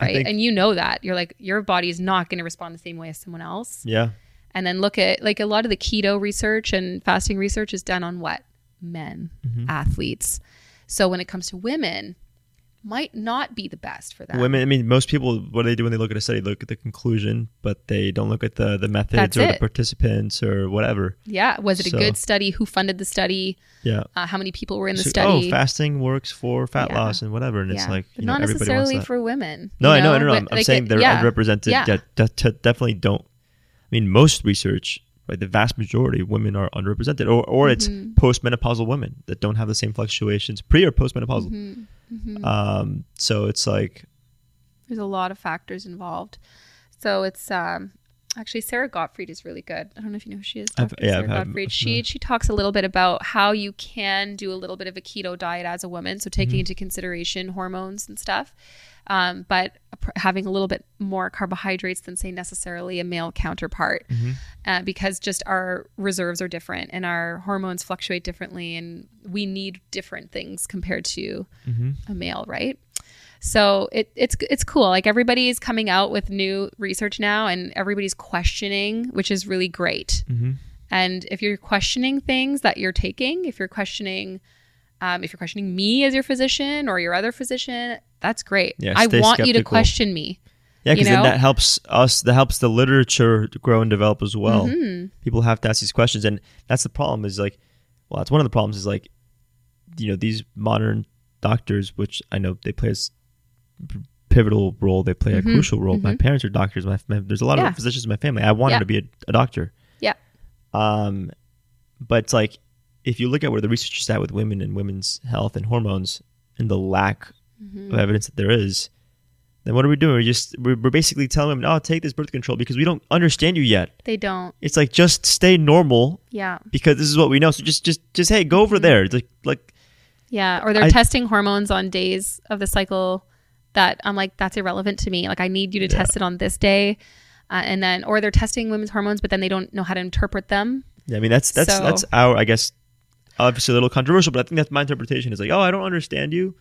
Right. And you know that. You're like, your body is not going to respond the same way as someone else. Yeah. And then look at, like, a lot of the keto research and fasting research is done on what? Men, athletes. So when it comes to women, might not be the best for them. Women, I mean, most people, what do they do when they look at a study? Look at the conclusion, but they don't look at the methods the participants or whatever. Yeah. Was it a good study? Who funded the study? Yeah. How many people were in the study? Oh, fasting works for fat loss and whatever. And it's like, you know, not necessarily for women. No, I know. I don't know. I'm saying they're underrepresented. Yeah. Definitely don't. I mean, most research, right, the vast majority of women are underrepresented, or it's postmenopausal women that don't have the same fluctuations pre or postmenopausal. Mm-hmm. Mm-hmm. So it's like there's a lot of factors involved. So it's actually Sarah Gottfried is really good. I don't know if you know who she is. Sarah Gottfried. She talks a little bit about how you can do a little bit of a keto diet as a woman, so taking into consideration hormones and stuff, but having a little bit more carbohydrates than, say, necessarily a male counterpart, because just our reserves are different and our hormones fluctuate differently, and we need different things compared to a male, right? So it's cool. Like, everybody's coming out with new research now, and everybody's questioning, which is really great. Mm-hmm. And if you're questioning things that you're taking, if you're questioning me as your physician or your other physician, that's great. Yeah, I want skeptical. You to question me. Yeah, because then that helps us. That helps the literature grow and develop as well. Mm-hmm. People have to ask these questions, and that's the problem. Is like, well, that's one of the problems. Is like, you know, these modern doctors, which I know they play a pivotal role. They play a crucial role. My parents are doctors. There's a lot of physicians in my family. I wanted to be a doctor. Yeah. But it's like, if you look at where the research is at with women and women's health and hormones, and the lack of evidence that there is, then what are we doing? We're basically telling women, oh, take this birth control because we don't understand you yet. They don't. It's like, just stay normal. Yeah. Because this is what we know. So just hey, go over there. It's like. Yeah. Or they're testing hormones on days of the cycle that I'm like, that's irrelevant to me. Like, I need you to test it on this day. And then, or they're testing women's hormones, but then they don't know how to interpret them. Yeah. I mean, that's our, I guess, obviously a little controversial, but I think that's my interpretation. Is like, oh, I don't understand you.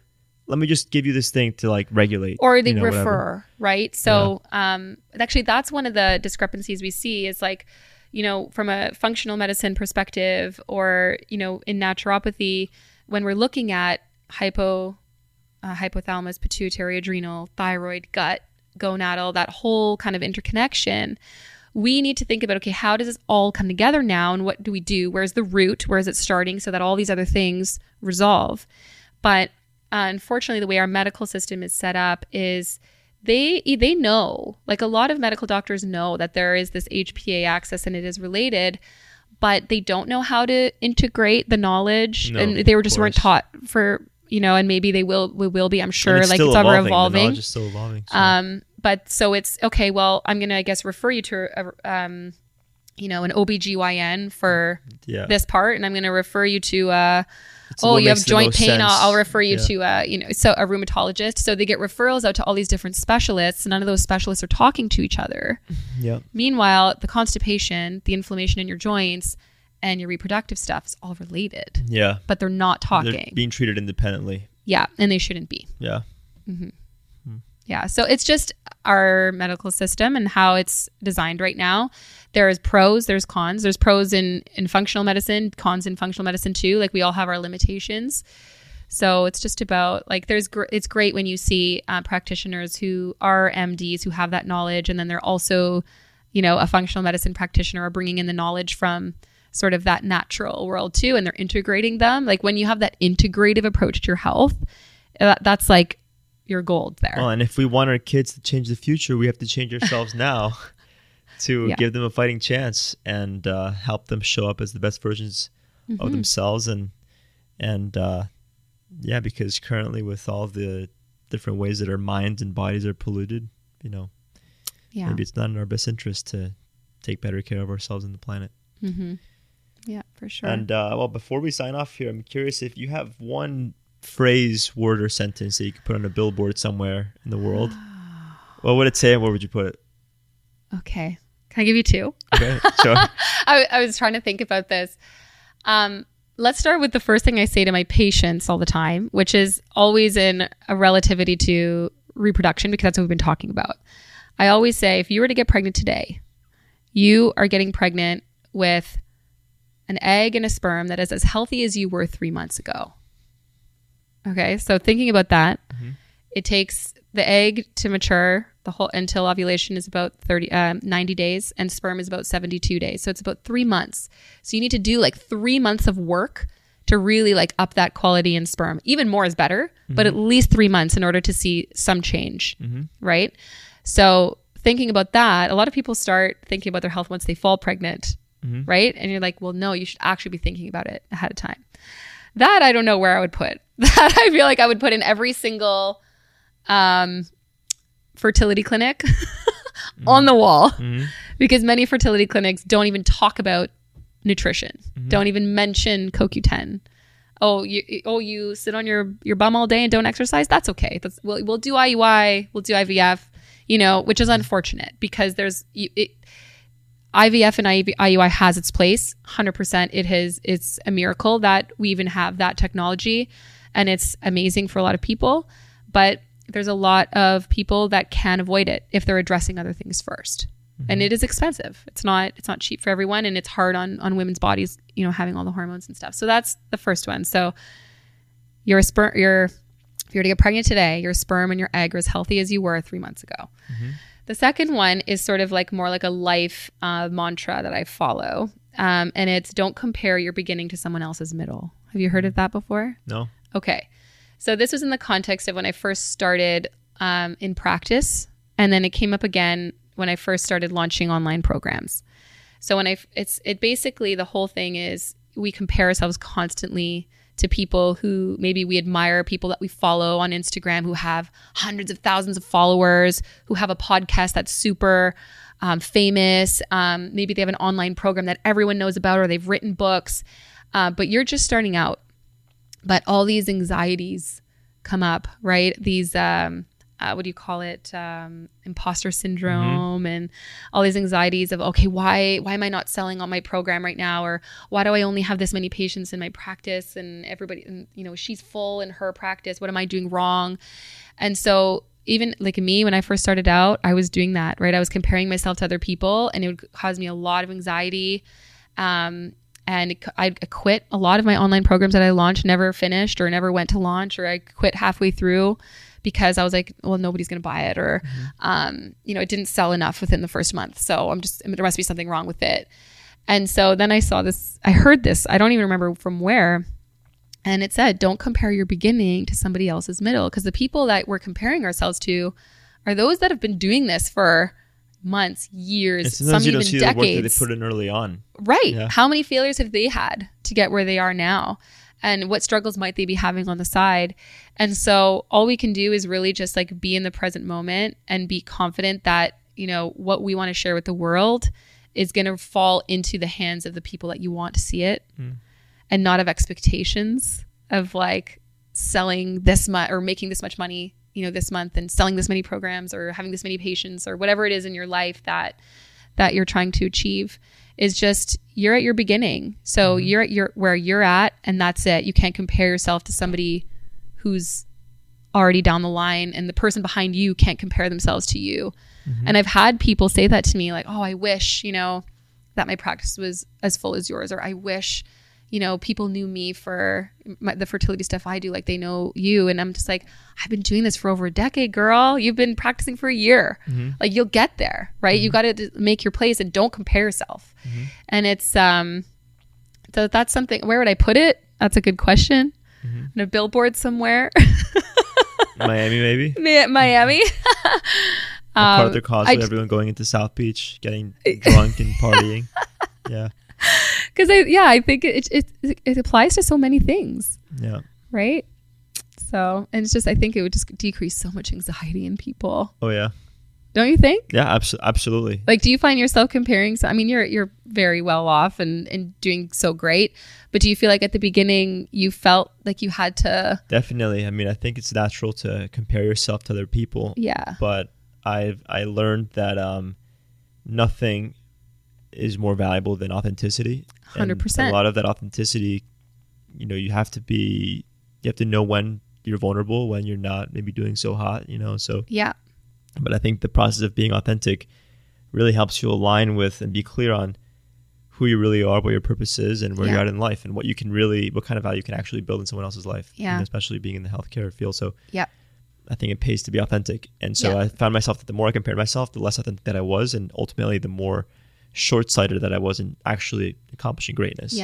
Let me just give you this thing to, like, regulate. Or they refer, whatever. Right? So actually, that's one of the discrepancies we see is, like, you know, from a functional medicine perspective, or, you know, in naturopathy, when we're looking at hypothalamus, pituitary, adrenal, thyroid, gut, gonadal, that whole kind of interconnection, we need to think about, okay, how does this all come together now, and what do we do? Where's the root? Where is it starting, so that all these other things resolve? But unfortunately, the way our medical system is set up is they know, like, a lot of medical doctors know that there is this HPA axis and it is related, but they don't know how to integrate the knowledge, and they were just weren't taught for, you know, and maybe they will be, I'm sure, it's like it's ever evolving. The knowledge is still evolving. So. But so it's okay. Well, I'm going to, I guess, refer you to, you know, an OBGYN for this part. And I'm going to refer you to, oh, you have joint pain. I'll refer you to, you know, so a rheumatologist. So they get referrals out to all these different specialists. None of those specialists are talking to each other. Yeah. Meanwhile, the constipation, the inflammation in your joints, and your reproductive stuff is all related. Yeah. But they're not talking. They're being treated independently. Yeah. And they shouldn't be. Yeah. Mm-hmm. Yeah. So it's just our medical system and how it's designed right now. There is pros, there's cons. There's pros in functional medicine, cons in functional medicine too. Like we all have our limitations. So it's just about like it's great when you see practitioners who are MDs who have that knowledge. And then they're also, you know, a functional medicine practitioner or bringing in the knowledge from sort of that natural world too. And they're integrating them. Like when you have that integrative approach to your health, that's like your gold there. Well, and if we want our kids to change the future, we have to change ourselves now to give them a fighting chance and help them show up as the best versions of themselves. And yeah, because currently with all the different ways that our minds and bodies are polluted, you know, maybe it's not in our best interest to take better care of ourselves and the planet. Mm-hmm. Yeah, for sure. And well, before we sign off here, I'm curious if you have one phrase, word, or sentence that you could put on a billboard somewhere in the world, what would it say and where would you put it? Okay. Can I give you two? Okay, sure. I was trying to think about this. Let's start with the first thing I say to my patients all the time, which is always in a relativity to reproduction, because that's what we've been talking about. I always say, if you were to get pregnant today, you are getting pregnant with an egg and a sperm that is as healthy as you were 3 months ago. Okay, so thinking about that, it takes the egg to mature until ovulation is about 90 days, and sperm is about 72 days. So it's about 3 months. So you need to do like 3 months of work to really like up that quality in sperm. Even more is better, but at least 3 months in order to see some change, right? So thinking about that, a lot of people start thinking about their health once they fall pregnant, right? And you're like, well, no, you should actually be thinking about it ahead of time. That I don't know where I would put. That I feel like I would put in every single fertility clinic on the wall, because many fertility clinics don't even talk about nutrition, don't even mention CoQ10. You sit on your bum all day and don't exercise? That's okay. We'll do IUI, we'll do IVF, you know, which is unfortunate because IVF and IUI has its place, 100%. It's a miracle that we even have that technology, and it's amazing for a lot of people, but there's a lot of people that can avoid it if they're addressing other things first. And it is expensive. It's not cheap for everyone, and it's hard on women's bodies, you know, having all the hormones and stuff. So that's the first one. So if you were to get pregnant today, your sperm and your egg are as healthy as you were 3 months ago. The second one is sort of like more like a life mantra that I follow. And it's don't compare your beginning to someone else's middle. Have you heard of that before? No. Okay. So this was in the context of when I first started in practice. And then it came up again when I first started launching online programs. So when it basically, the whole thing is we compare ourselves constantly to people who maybe we admire, people that we follow on Instagram who have hundreds of thousands of followers, who have a podcast that's super famous. Maybe they have an online program that everyone knows about, or they've written books, but you're just starting out. But all these anxieties come up, right? These, what do you call it? Imposter syndrome and all these anxieties of, okay, why am I not selling on my program right now? Or why do I only have this many patients in my practice and everybody, and, you know, she's full in her practice. What am I doing wrong? And so even like me, when I first started out, I was doing that, right? I was comparing myself to other people, and it would cause me a lot of anxiety. And I quit a lot of my online programs that I launched, never finished or never went to launch, or I quit halfway through because I was like, well, nobody's going to buy it, or, you know, it didn't sell enough within the first month. So there must be something wrong with it. And so then I heard this, I don't even remember from where. And it said, don't compare your beginning to somebody else's middle, because the people that we're comparing ourselves to are those that have been doing this for months, years, and sometimes some even decades. You don't see the work that they put in early on. Right. Yeah. How many failures have they had to get where they are now? And what struggles might they be having on the side? And so all we can do is really just like be in the present moment and be confident that, you know, what we want to share with the world is going to fall into the hands of the people that you want to see it, and not of expectations of like selling this much or making this much money, you know, this month and selling this many programs or having this many patients or whatever it is in your life that you're trying to achieve. Is just you're at your beginning. So you're at where you're at, and that's it. You can't compare yourself to somebody who's already down the line, and the person behind you can't compare themselves to you. Mm-hmm. And I've had people say that to me, like, oh, I wish, you know, that my practice was as full as yours, or I wish, you know, people knew me for the fertility stuff I do, like they know you. And I'm just like, I've been doing this for over a decade, girl. You've been practicing for a year. Mm-hmm. Like, you'll get there, right? Mm-hmm. You got to make your place and don't compare yourself. Mm-hmm. And it's, so that's something, where would I put it? That's a good question. Mm-hmm. On a billboard somewhere. Miami, maybe? Miami. Part of the cause of everyone going into South Beach, getting drunk and partying. Yeah. Because I think it applies to so many things. Yeah. Right. So, and it's just, I think it would just decrease so much anxiety in people. Oh yeah. Don't you think? Yeah, absolutely. Like, do you find yourself comparing? So, I mean, you're very well off and doing so great, but do you feel like at the beginning you felt like you had to? Definitely. I mean, I think it's natural to compare yourself to other people. Yeah. But I learned that nothing is more valuable than authenticity. 100%. And a lot of that authenticity, you know, you have to know when you're vulnerable, when you're not maybe doing so hot, you know, so. Yeah. But I think the process of being authentic really helps you align with and be clear on who you really are, what your purpose is, and where you're at in life, and what kind of value you can actually build in someone else's life. Yeah. And especially being in the healthcare field. So I think it pays to be authentic. And so I found myself that the more I compared myself, the less authentic that I was, and ultimately the more short-sighted that I wasn't actually accomplishing greatness. You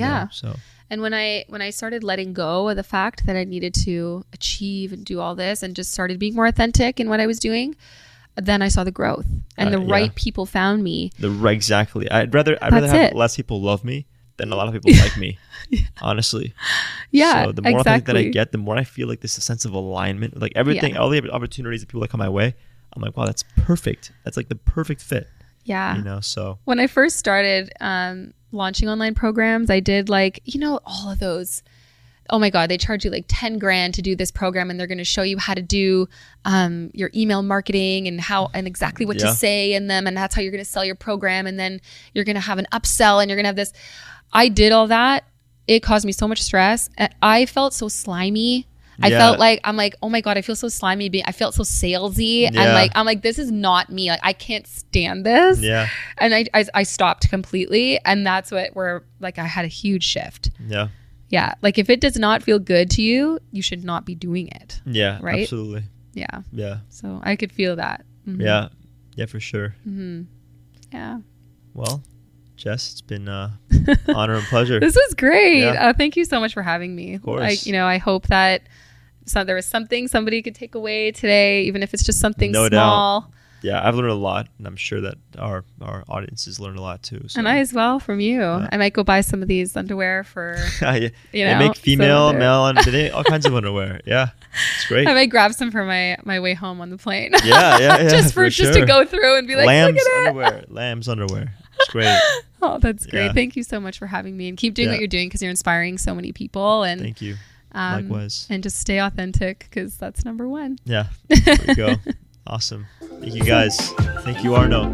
know, so. And when I started letting go of the fact that I needed to achieve and do all this, and just started being more authentic in what I was doing, then I saw the growth, and the right people found me. Exactly. I'd rather have less people love me than a lot of people like me. Honestly. Yeah. So the more authentic that I get, the more I feel like this is a sense of alignment. Like everything, all the opportunities that people that come my way, I'm like, wow, that's perfect. That's like the perfect fit. Yeah. You know, so when I first started launching online programs, I did like, you know, all of those. Oh my God, they charge you like 10 grand to do this program, and they're going to show you how to do your email marketing and exactly what to say in them. And that's how you're going to sell your program. And then you're going to have an upsell, and you're going to have this. I did all that. It caused me so much stress. I felt so slimy. I felt like, I'm like, oh my God, I feel so slimy. I felt so salesy. And like, I'm like, this is not me. Like, I can't stand this. Yeah. And I stopped completely. And that's where like I had a huge shift. Yeah. Yeah. Like, if it does not feel good to you, you should not be doing it. Yeah. Right. Absolutely. Yeah. Yeah. So I could feel that. Mm-hmm. Yeah. Yeah, for sure. Mm-hmm. Yeah. Well, Jess, it's been an honor and pleasure. This was great. Yeah. Thank you so much for having me. Of course. Like, you know, I hope that there was something somebody could take away today, even if it's just something small. Doubt. Yeah, I've learned a lot, and I'm sure that our audiences learned a lot too. So. And I as well from you. Yeah. I might go buy some of these underwear for, you know. They make female, male, and all kinds of underwear. Yeah, it's great. I might grab some for my way home on the plane. Yeah. Just to go through and be like, Lambs look at underwear. Lambs underwear. It's great. Oh, that's great. Yeah. Thank you so much for having me, and keep doing what you're doing, because you're inspiring so many people. And thank you. Likewise. And just stay authentic, because that's number one. Yeah. There you go. Awesome. Thank you guys. Thank you, Arno.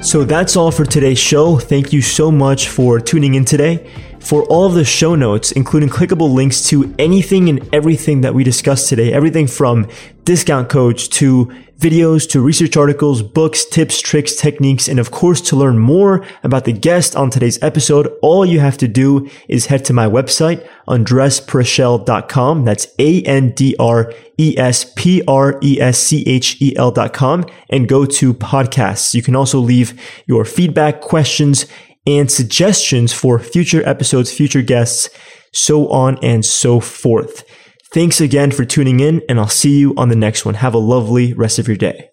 So that's all for today's show. Thank you so much for tuning in today. For all of the show notes, including clickable links to anything and everything that we discussed today, everything from discount codes to videos to research articles, books, tips, tricks, techniques, and of course, to learn more about the guest on today's episode, all you have to do is head to my website, andrespreshel.com. That's ANDRESPRESCHEL.com, and go to podcasts. You can also leave your feedback, questions, and suggestions for future episodes, future guests, so on and so forth. Thanks again for tuning in, and I'll see you on the next one. Have a lovely rest of your day.